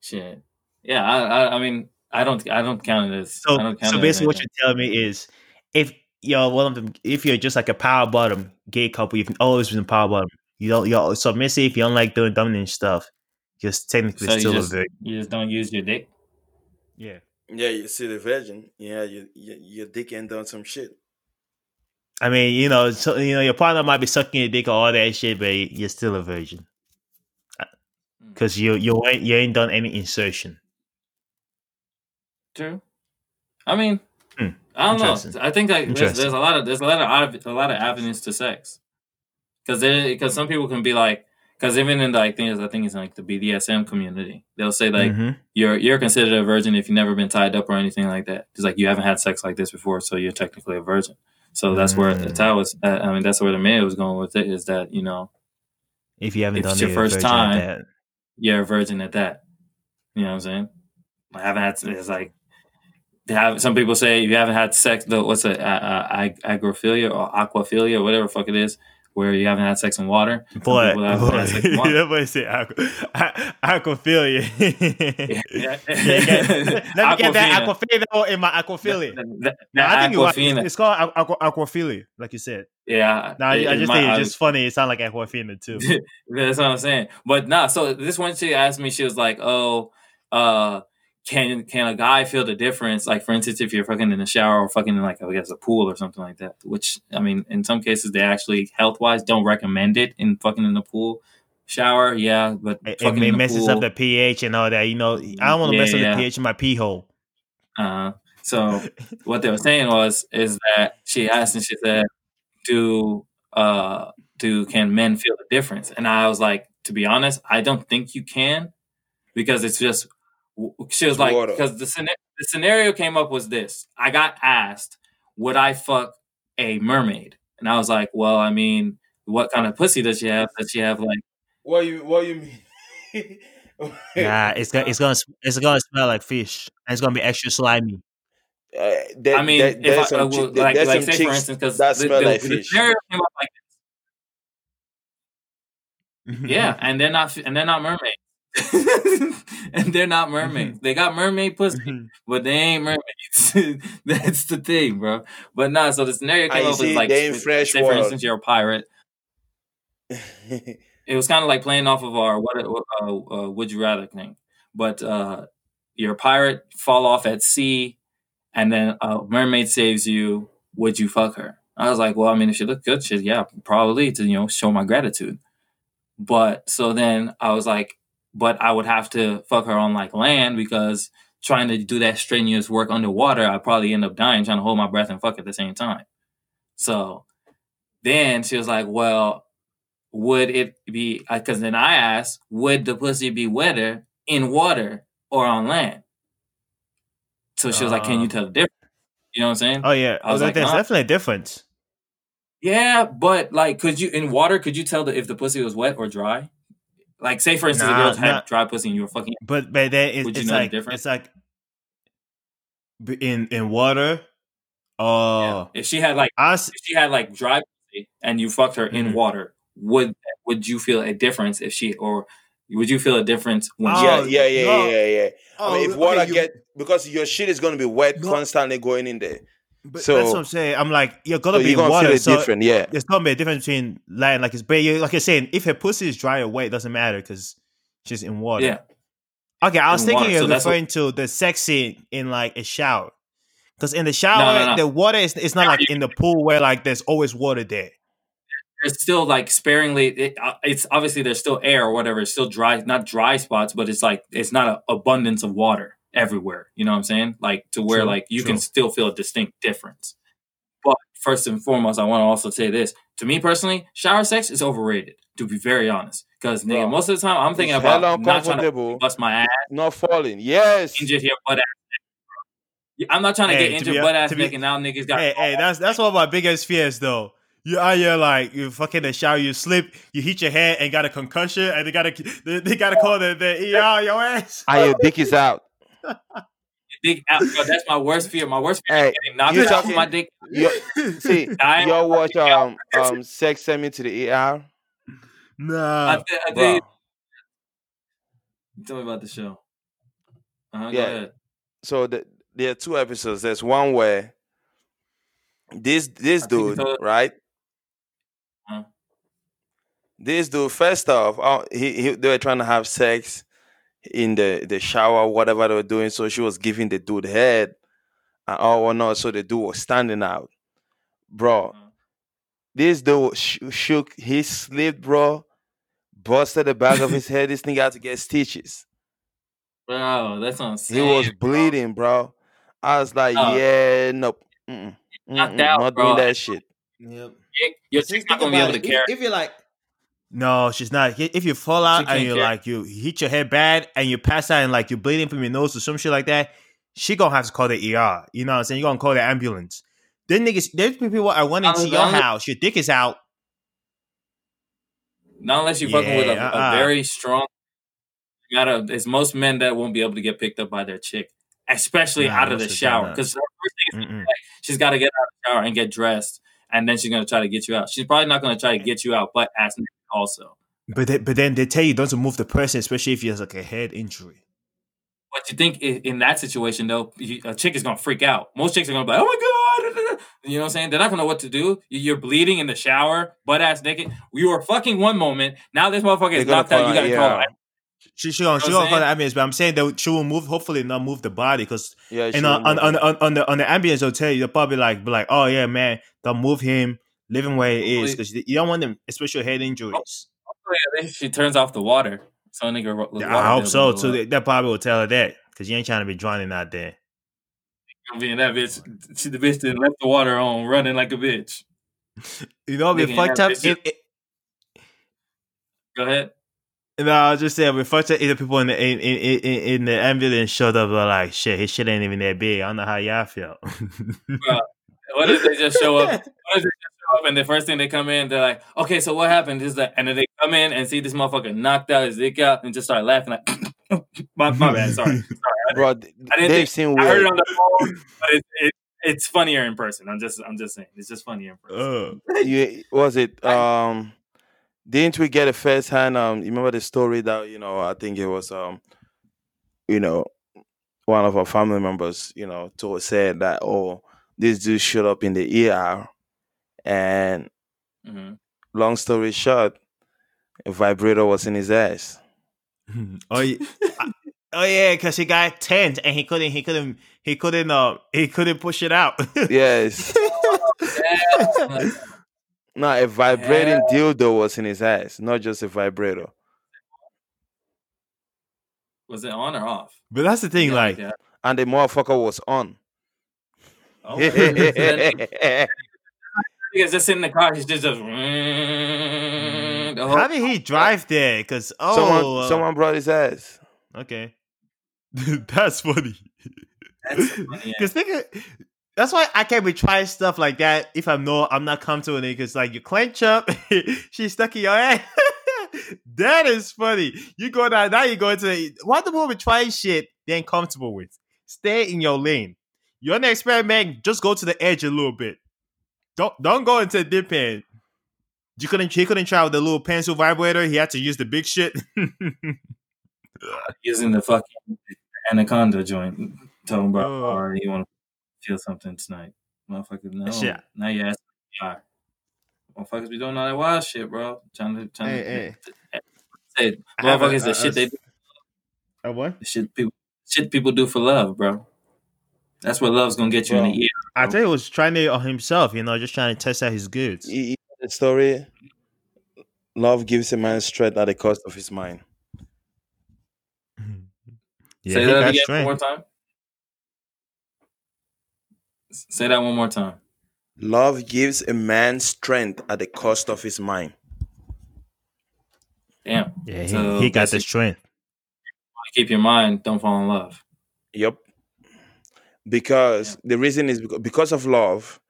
Shit. Yeah, I mean... I don't count it as... So basically what you're telling me is if you're just like a power bottom gay couple, you've always been a power bottom. You're submissive, you don't like doing dominant stuff. You're technically still a virgin. You just don't use your dick? Yeah. Yeah, you're still a virgin. Yeah, your dick ain't done some shit. I mean, your partner might be sucking your dick or all that shit, but you're still a virgin. Because you ain't done any insertion. True. I mean, I don't know. I think like there's a lot of avenues to sex, because some people can be like, because even in like things, I think it's like the BDSM community, they'll say like you're considered a virgin if you've never been tied up or anything like that. It's like you haven't had sex like this before, so you're technically a virgin. So that's where the tie was. I mean, that's where the mayor was going with it is that if you haven't done it, it's your first time, you're a virgin at that. You know what I'm saying? I haven't had. It's like. Some people say if you haven't had sex, though, what's agrophilia or aquaphilia or whatever the fuck it is, where you haven't had sex in water. But that boy said aquaphilia. Let me get that aquaphilia in my aquaphilia. It's called aquaphilia, like you said. Yeah. No, I just think it's just funny. It sounds like aquafina too. That's what I'm saying. But nah, so this one chick asked me, she was like, oh, can a guy feel the difference? Like, for instance, if you're fucking in the shower or fucking in, like, I guess a pool or something like that, which, I mean, in some cases, they actually health-wise don't recommend it in fucking in the pool. Shower, yeah, but fucking it messes up the pH and all that, you know. I don't want to mess up the pH in my pee hole. So what they were saying is that she asked and she said, can men feel the difference? And I was like, to be honest, I don't think you can, because it's just... She was like, because the scenario came up was this. I got asked, would I fuck a mermaid? And I was like, well, I mean, what kind of pussy does she have? Does she have like... What you mean? Nah, it's gonna smell like fish. And it's gonna be extra slimy. I mean, if I will, like say for instance, because the scenario came up like this. Yeah, and they're not mermaids. And they're not mermaids. They got mermaid pussy, but they ain't mermaids. That's the thing, bro. But nah, so the scenario came up with like, say for instance, you're a pirate. It was kind of like playing off of our would you rather thing. But you're a pirate, fall off at sea, and then a mermaid saves you. Would you fuck her? I was like, well, I mean, if she looked good, yeah, probably to show my gratitude. But so then I was like, but I would have to fuck her on like land, because trying to do that strenuous work underwater, I'd probably end up dying trying to hold my breath and fuck at the same time. So then she was like, well, would it be, because then I asked, would the pussy be wetter in water or on land? So she was like, can you tell the difference? You know what I'm saying? Oh, yeah. I was like, there's definitely a difference. Yeah, but like, could you, in water, could you tell if the pussy was wet or dry? Like, say for instance, a girl had dry pussy and you were fucking. But that is, it's like different. It's like in water. Oh, yeah. If she had like dry pussy and you fucked her in water, would you feel a difference if she, or would you feel a difference when? Yeah. I mean, if water because your shit is gonna be wet constantly going in there. But so that's what I'm saying. I'm like, you're gonna be in water. So different, yeah. There's gonna be a difference between land, like it's, but like you're saying, if her pussy is dry or wet, it doesn't matter because she's in water. Yeah. Okay, I was thinking of referring to the sex scene in like a shower, because in the shower, the water is not like in the pool where like there's always water there. There's still like sparingly. It's obviously there's still air or whatever. It's still dry, not dry spots, but it's like it's not an abundance of water everywhere, you know what I'm saying? Like to where like you can still feel a distinct difference. But first and foremost, I want to also say this. To me personally, shower sex is overrated, to be very honest. Because nigga, most of the time I'm thinking about not trying to bust my ass, not falling. Yes. Injured here, butt ass. I'm not trying to get injured, butt ass naked. Now niggas got. Hey, that's one of my biggest fears though. You're out here like you fucking in the shower, you slip, you hit your head and got a concussion, and they gotta call the ER your ass. Your dick is out. Dick out, bro. That's my worst fear. My worst fear is getting knocked out of my dick. See, y'all watch Sex Send Me to the ER? No. I did. Tell me about the show. Go ahead. So there are two episodes. There's one where this dude, right? Huh? This dude, first off, they were trying to have sex in the shower, whatever they were doing. So she was giving the dude head and all whatnot. So the dude was standing out. Bro, this dude shook his sleeve, bro. Busted the back of his head. This nigga had to get stitches. Bro, that's insane. He was bleeding, bro. I was like, nope. Not doing that shit. Yep. Your chick's not going to be able to carry. If you're like, no, she's not. If you fall out and you're like, you hit your head bad and you pass out and like you're bleeding from your nose or some shit like that, she gonna have to call the ER. You know what I'm saying? You're gonna call the ambulance. Then niggas, there's people that went into your house, your dick is out. Not unless you're fucking with a very strong. It's most men that won't be able to get picked up by their chick, especially out of the shower. Because she's got to get out of the shower and get dressed. and then she's going to try to get you out. She's probably not going to try to get you out, but ass nigga also. But then they tell you don't move the person, especially if you have like a head injury. But you think in that situation, though, a chick is going to freak out. Most chicks are going to be like, oh, my God. You know what I'm saying? They're not going to know what to do. You're bleeding in the shower, butt-ass naked. You were fucking one moment. Now this motherfucker is knocked out. You got to call her. She don't call the ambulance, but I'm saying that she will move, hopefully not move the body, because and on the ambulance they'll tell you, they'll probably like, oh yeah, man, don't move him, leave him where he is, because you don't want them, especially head injuries. Oh, yeah, she turns off the water, so nigga. I hope so too. That probably will tell her that, because you ain't trying to be drowning out there. I mean, that bitch, the bitch didn't let the water on, running like a bitch. You know, it'd be fucked up. Go ahead. No, I was just saying, first either people in the ambulance showed up, they're like, shit, his shit ain't even that big. I don't know how y'all feel. Bro, what if they just show up? And the first thing they come in, they're like, okay, so what happened? Is that? And then they come in and see this motherfucker knocked out his dick out and just start laughing like, my bad, sorry. Bro, I heard it on the phone, but it's funnier in person. I'm just saying, it's just funnier in person. Didn't we get a first hand? You remember the story that, you know, I think it was, you know, one of our family members, you know, said that, oh, this dude showed up in the ER, and long story short, a vibrator was in his ass. Oh yeah, because he got tense and he couldn't push it out. Yes. No, a vibrating dildo was in his ass, not just a vibrator. Was it on or off? But that's the thing, and the motherfucker was on. Oh, he's just in the car. He's just how did he drive there? Because someone brought his ass. Okay, that's funny. Because that's why I can't be trying stuff like that if I'm not comfortable with it, because like you clench up, she's stuck in your head. That is funny. You go down, now you go into what the woman trying shit they ain't comfortable with. Stay in your lane. You're an experiment, just go to the edge a little bit. Don't go into the dip end. He couldn't try with the little pencil vibrator, he had to use the big shit. Using the fucking anaconda joint. Tone bro, or you want to feel something tonight, motherfuckers. No, shit. Now you ask me, motherfuckers be doing all that wild shit, bro. Trying to motherfuckers the shit they do. Oh, what? The shit people do for love, bro. That's what love's gonna get you in the ear. Bro. I think he was trying it on himself, you know, just trying to test out his goods. You know the story. Love gives a man strength at the cost of his mind. Yeah, say that again one more time. Say that one more time. Love gives a man strength at the cost of his mind. Damn. Yeah, he got the strength. Keep your mind, don't fall in love. Yep. Because the reason is because of love,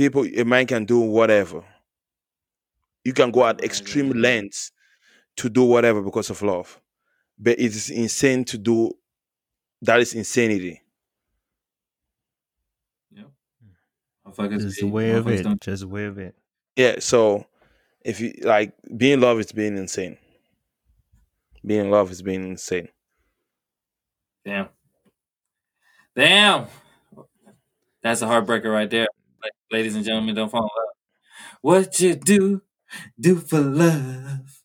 a man can do whatever. You can go at extreme lengths to do whatever because of love. But it's insane to do, that is insanity. Just way of it. Just way of it. Yeah. So, if you like being in love, it's being insane. Being in love is being insane. Damn. That's a heartbreaker right there, ladies and gentlemen. Don't fall in love. What you do for love?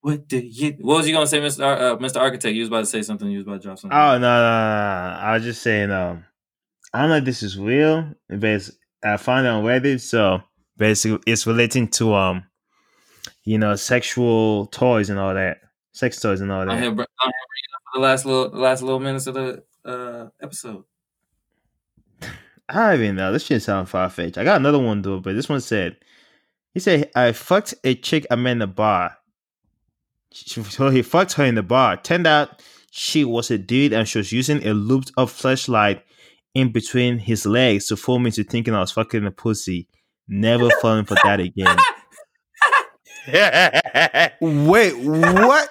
What do you? What was you gonna say, Mr. Architect? You was about to say something. You was about to drop something. Oh no. I was just saying I don't know if this is real, but I found it on Reddit. So basically, it's relating to you know, sexual toys and all that, sex toys and all that. I'm here for the last little minutes of the episode. I don't even know. This shit sounds far fetched. I got another one though, but this one said, I fucked a chick I met in the bar. So he fucked her in the bar. Turned out she was a dude, and she was using a looped-up flashlight in between his legs to fool me into thinking I was fucking a pussy. Never falling for that again. Wait, what?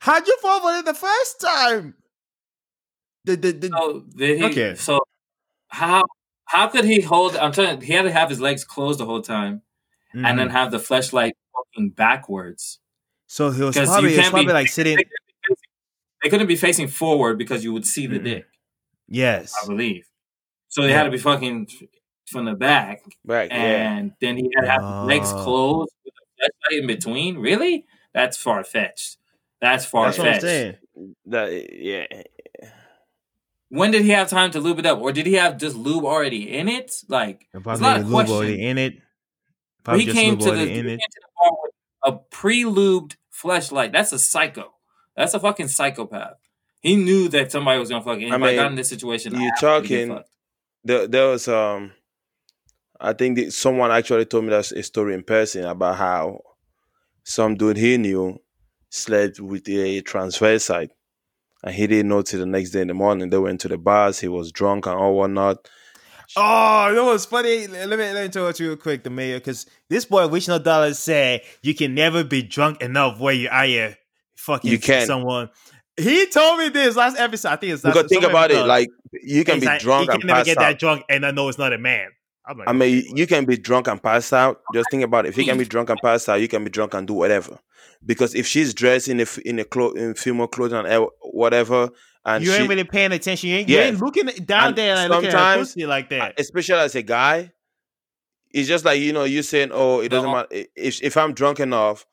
How'd you fall for it the first time? So how How could he hold? I'm telling you, he had to have his legs closed the whole time, and then have the fleshlight fucking backwards. So he was probably, like sitting. They couldn't be facing forward because you would see the dick. Yes, I believe. So they had to be fucking from the back, right? And then he had to have his legs closed with the fleshlight in between. Really? That's far fetched. Yeah. When did he have time to lube it up, or did he have just lube already in it? Like, there's a lot of lube questions. Already in it. But he came to the bar with a pre-lubed fleshlight. That's a psycho. That's a fucking psychopath. He knew that somebody was gonna fuck anybody. I mean, got in this situation. You're talking. There was I think that someone actually told me that a story in person about how some dude he knew slept with a transvestite. And he didn't know till the next day in the morning. They went to the bars. He was drunk and all whatnot. Oh, that was funny. Let me tell you real quick, the mayor, because this boy, Wishnell Dollar, said you can never be drunk enough where you are here fucking someone. He told me this last episode. I think it's last episode. Think about it. Like, you can be drunk and pass out. You can never get that drunk and I know it's not a man. I'm like, I mean, you can be drunk and pass out. Just think about it. If you can be drunk and pass out, you can be drunk and do whatever. Because if she's dressed in female clothing and whatever, and you ain't really paying attention. You ain't looking down and there and looking at her pussy like that. Especially as a guy, it's just like, you know, you saying, "Oh, it doesn't matter. If I'm drunk enough,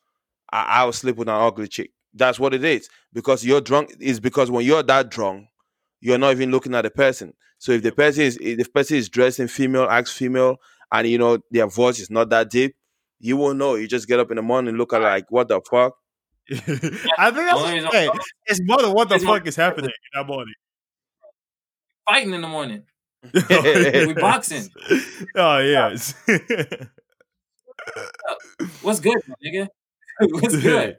I'll sleep with an ugly chick." That's what it is. Because you're drunk is because when you're that drunk, you're not even looking at the person. So if the person is dressed in female, acts female, and you know their voice is not that deep, you won't know. You just get up in the morning and look at it like, what the fuck? I think that's it's more than what the fuck is happening in that morning. Fighting in the morning. We boxing. Oh yes. What's good, nigga? What's good?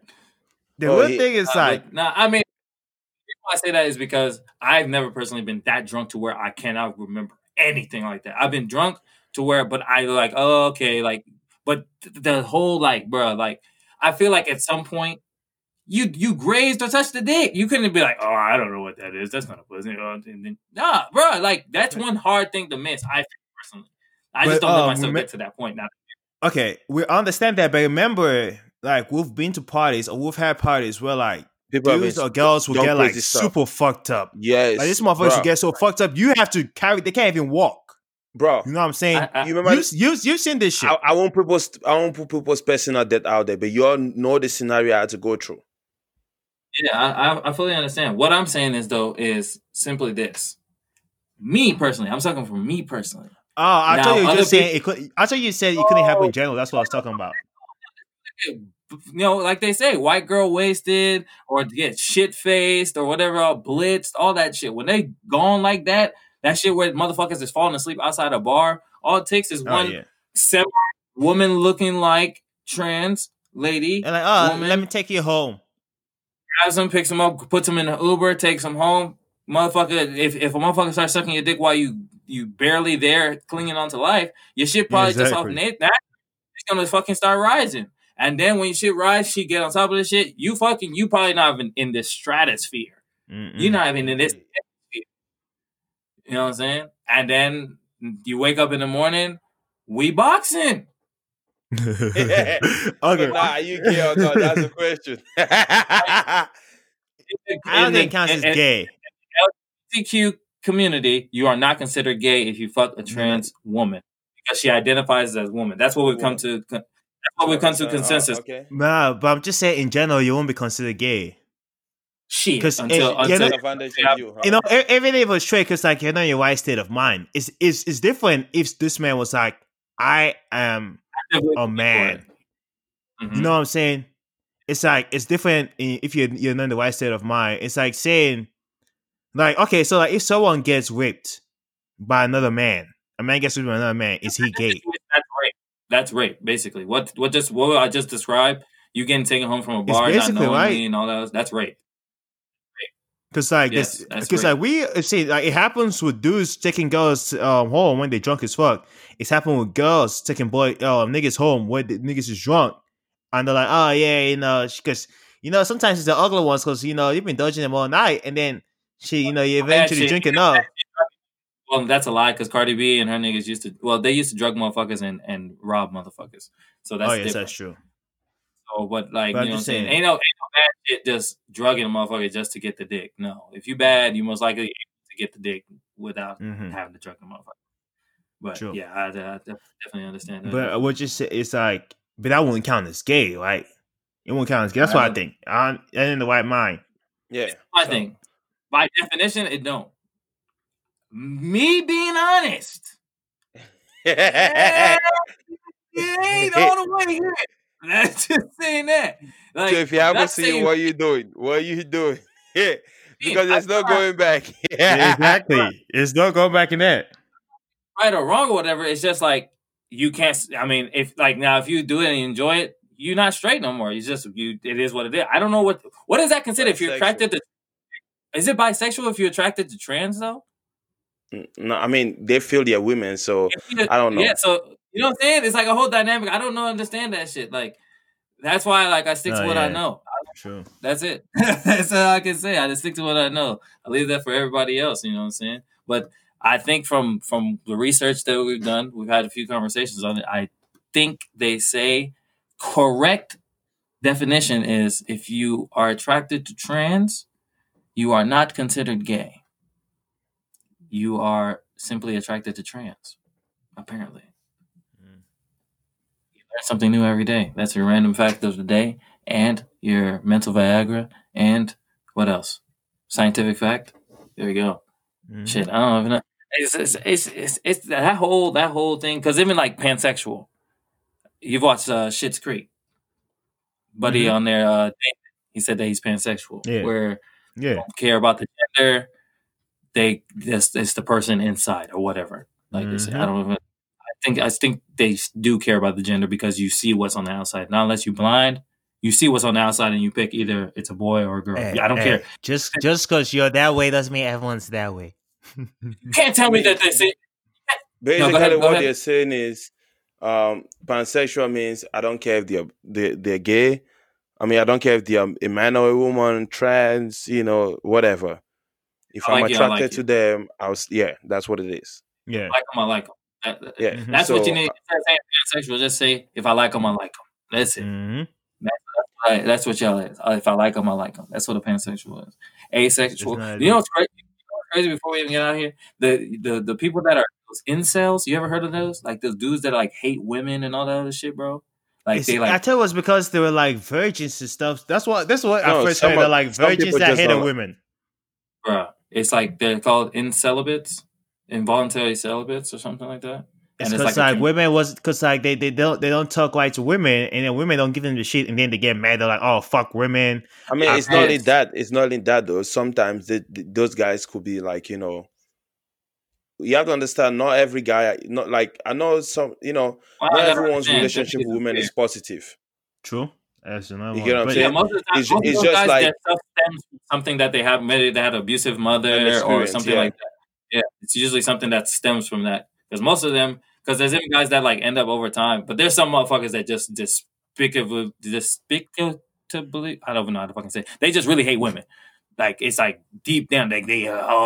The good thing is like, I mean. I say that is because I've never personally been that drunk to where I cannot remember anything like that. I've been drunk to where, but I like, oh, okay, like, but the whole like, bro, like, I feel like at some point you grazed or touched the dick. You couldn't be like, oh, I don't know what that is. That's not a pleasant. Nah, bro, like that's one hard thing to miss. I feel personally, just don't let myself get to that point now. Okay, we understand that, but remember, like, we've been to parties or we've had parties where like. Dudes or girls will get like super fucked up. Yes, like, this motherfucker should get so fucked up. You have to carry; they can't even walk, bro. You know what I'm saying? You remember? You've seen this shit. I won't propose. I won't put people's personal debt out there, but you all know the scenario I had to go through. Yeah, I fully understand. What I'm saying is though is simply this: me personally, I'm talking from me personally. Oh, I thought you just saying. I thought you said it couldn't happen in general. That's what I was talking about. You know, like they say, white girl wasted or get shit faced or whatever, all blitzed, all that shit. When they gone like that, that shit where motherfuckers is falling asleep outside a bar, all it takes is one separate woman looking like trans lady. And like, woman, let me take you home. Grabs them, picks them up, puts them in an Uber, takes them home. Motherfucker, if a motherfucker starts sucking your dick while you barely there clinging on to life, your shit probably just off Nate that it's gonna fucking start rising. And then when shit rises, she get on top of this shit. You probably not even in the stratosphere. Mm-mm. You're not even in this atmosphere. You know what I'm saying? And then you wake up in the morning, we boxing. Okay. Nah, you gay or not? That's the question. I don't think counts as gay. In the LGBTQ community, you are not considered gay if you fuck a trans woman because she identifies as woman. That's what we've come to... That's what we come to consensus. Okay. Nah, but I'm just saying in general, you won't be considered gay. Shit, until you know, everything was straight because like you're not in your right state of mind. It's different if this man was like, I am a man. Mm-hmm. You know what I'm saying? It's like it's different if you're not in the right state of mind. It's like saying, like, okay, so like if someone gets raped by another man, a man gets raped by another man, is he gay? That's rape, basically. What I just described, you getting taken home from a bar, not knowing me and all that. That's rape. Because like, we see, like it happens with dudes taking girls home when they drunk as fuck. It's happened with girls taking niggas home when the niggas is drunk, and they're like, oh yeah, you know, because you know sometimes it's the ugly ones because you know you've been dodging them all night, and then you eventually drinking up. that's a lie, because Cardi B and her niggas used to, well, they used to drug motherfuckers and rob motherfuckers. So that's that's true. So, but like, but you know what I'm saying? Ain't no bad shit just drugging a motherfucker just to get the dick. No. If you bad, you most likely able to get the dick without having to drug a motherfucker. But true. Yeah, I definitely understand that. But what you say, it's like, but that wouldn't count as gay, right? It won't count as gay. That's what I think. That in the white mind. Yeah. That's my thing. By definition, it don't. Me being honest. Yeah, it ain't all the way here. That's just saying that. Like, so if you haven't seen what you're doing, what are you doing? Yeah. Because there's no going back. Yeah. Exactly. There's no going back in that. Right or wrong or whatever. It's just like, you can't, I mean, if like now, if you do it and enjoy it, you're not straight no more. It's just, it is what it is. I don't know what is that considered? Bisexual. If you're attracted to, is it bisexual if you're attracted to trans though? No, I mean, they feel they're women, so I don't know. Yeah, so, you know what I'm saying? It's like a whole dynamic. I don't know, understand that shit. Like, that's why, like, I stick to what I know. True. That's it. That's all I can say. I just stick to what I know. I leave that for everybody else, you know what I'm saying? But I think from the research that we've done, we've had a few conversations on it. I think they say correct definition is if you are attracted to trans, you are not considered gay. You are simply attracted to trans, apparently. Mm. You learn something new every day. That's your random fact of the day and your mental Viagra and what else? Scientific fact. There we go. Mm. Shit, I don't even know. It's that whole thing, because even like pansexual. You've watched Schitt's Creek. Buddy on there, he said that he's pansexual. Yeah. Where you don't care about the gender. They just, it's the person inside or whatever. Like they say, I think they do care about the gender because you see what's on the outside. Not unless you're blind, you see what's on the outside and you pick either it's a boy or a girl. Hey, I don't care. Just because you're that way doesn't mean everyone's that way. You can't tell me that they say. Basically, no, what they're saying is pansexual means I don't care if they're gay. I mean, I don't care if they're a man or a woman, trans, you know, whatever. If I'm like attracted to them, that's what it is. Yeah, I like them. That's what you need. Pansexual, just say if I like them, I like them. That's it. Mm-hmm. That's what y'all is. If I like them, I like them. That's what a pansexual is. Asexual. You know what's crazy? Before we even get out of here, the people that are those incels. You ever heard of those? Like those dudes that like hate women and all that other shit, bro. Like it's, they like. I tell you, it's because they were like virgins and stuff. That's what I first heard. They're like virgins that hated women, bro. It's like they're called incelibates, involuntary celibates, or something like that. And it's because like women was because like they don't talk right to women, and then women don't give them the shit, and then they get mad. They're like, "Oh fuck, women." I mean, it's not in that. It's not in that though. Sometimes those guys could be like, you know, you have to understand. Not every guy, not like I know some. You know, not everyone's relationship with women is positive. True. You get what I'm saying? Yeah, most of the time, it's just guys, like their stuff stems from something that they have, maybe they had an abusive mother or something like that. Yeah, it's usually something that stems from that. Because most of them, because there's even guys that like end up over time, but there's some motherfuckers that just despicably, I don't even know how to fucking say it. They just really hate women. Like it's like deep down, like they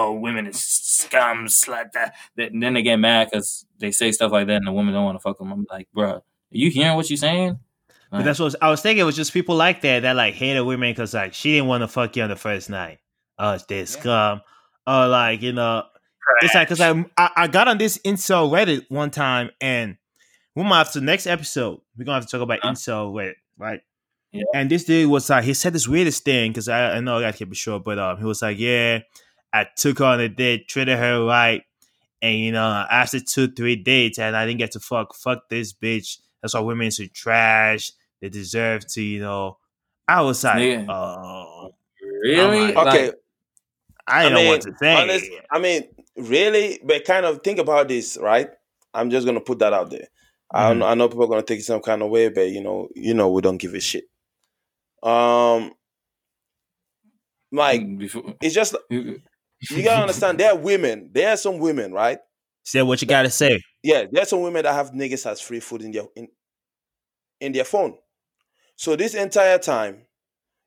women is scum, slut. And then they get mad because they say stuff like that, and the woman don't want to fuck them. I'm like, bro, are you hearing what you're saying? But that's what I was thinking. It was just people like that like hated women because like she didn't want to fuck you on the first night. Oh, they scum. Oh, like you know, it's like because I got on this incel Reddit one time, and we might have to next episode we're gonna have to talk about incel Reddit, right? Yeah. And this dude was like he said this weirdest thing because I know I gotta keep it short, but he was like, yeah, I took her on a date, treated her right, and you know after 2-3 dates, and I didn't get to fuck. Fuck this bitch. That's why women should trash. They deserve to, you know. I was like, oh, really? Okay. Like, I mean, want to say. I mean, really? But kind of think about this, right? I'm just going to put that out there. Mm-hmm. I know people are going to take it some kind of way, but, you know, we don't give a shit. Like, it's just, you got to understand, there are women. There are some women, right? Say what you got to say. Yeah, there are some women that have niggas as free food in their phone. So this entire time,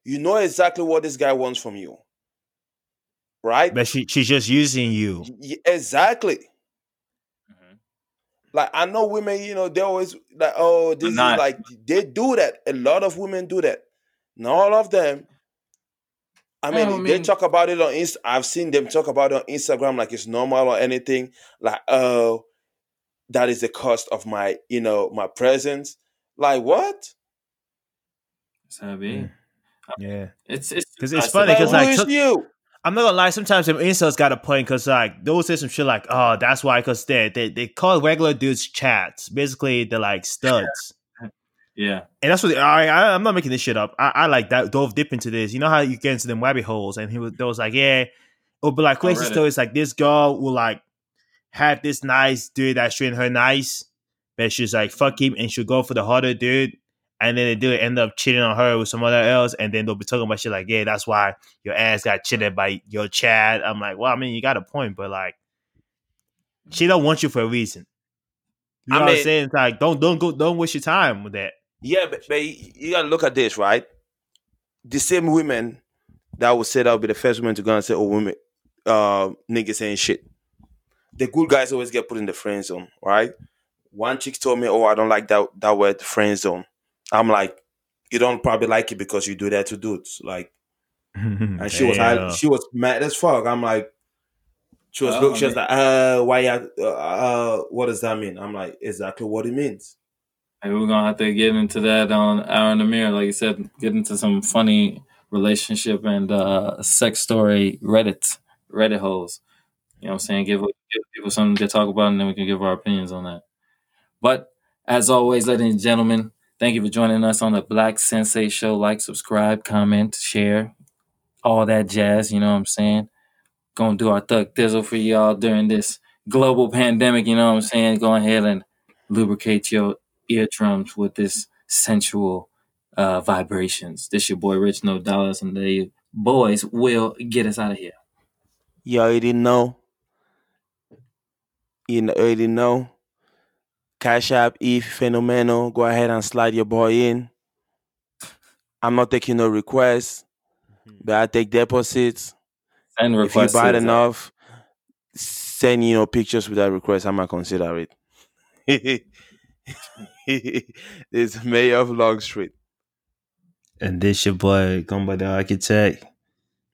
you know exactly what this guy wants from you. Right? But she's just using you. Exactly. Like, I know women, you know, they always like, oh, this is like, they do that. A lot of women do that. Not all of them. I mean, they talk about it on Instagram. I've seen them talk about it on Instagram like it's normal or anything. Like, oh, that is the cost of my, you know, my presence. Like, what? Sabi. Yeah. It's because it's funny because like, I'm not gonna lie. Sometimes them incels got a point because like they'll say some shit like, "Oh, that's why," because they call regular dudes chats. Basically, they're like studs. Yeah, and that's what they, I'm not making this shit up. I like that dove dip into this. You know how you get into them rabbit holes, and they was like, "Yeah," or but like crazy stories like this girl will like have this nice dude that's treating her nice, but she's like, "Fuck him," and she'll go for the harder dude. And then they do end up cheating on her with someone else. And then they'll be talking about shit like, yeah, that's why your ass got cheated by your Chad. I'm like, well, I mean, you got a point, but like, she don't want you for a reason. You know what I'm saying? It's like, don't waste your time with that. Yeah, but you got to look at this, right? The same women that would say that would be the first women to go and say, oh, women, niggas ain't shit. The good guys always get put in the friend zone, right? One chick told me, oh, I don't like that word, friend zone. I'm like, you don't probably like it because you do that to dudes. Like, and she was mad as fuck. I'm like, what does that mean? I'm like, exactly what it means. And we're gonna have to get into that on Aaron the Mirror, like you said, get into some funny relationship and sex story Reddit holes. You know what I'm saying? Give people something to talk about, and then we can give our opinions on that. But as always, ladies and gentlemen, thank you for joining us on the Black Sensei Show. Like, subscribe, comment, share, all that jazz. You know what I'm saying? Gonna do our thug thizzle for y'all during this global pandemic. You know what I'm saying? Go ahead and lubricate your eardrums with this sensual vibrations. This your boy Rich, No Dollars, and the boys will get us out of here. You already know. You already know. Cash App, Eve, Phenomenal. Go ahead and slide your boy in. I'm not taking no requests, but I take deposits. And requests. If you buy enough, send you know, pictures without requests. I'm going to consider it. It's Mayor of Long Street. And this your boy, Gumball the Architect.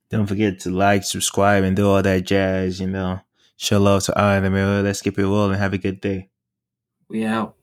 Don't forget to like, subscribe, and do all that jazz, you know. Show love to Aaron the Mirror. Let's keep it rolling. Have a good day. We out.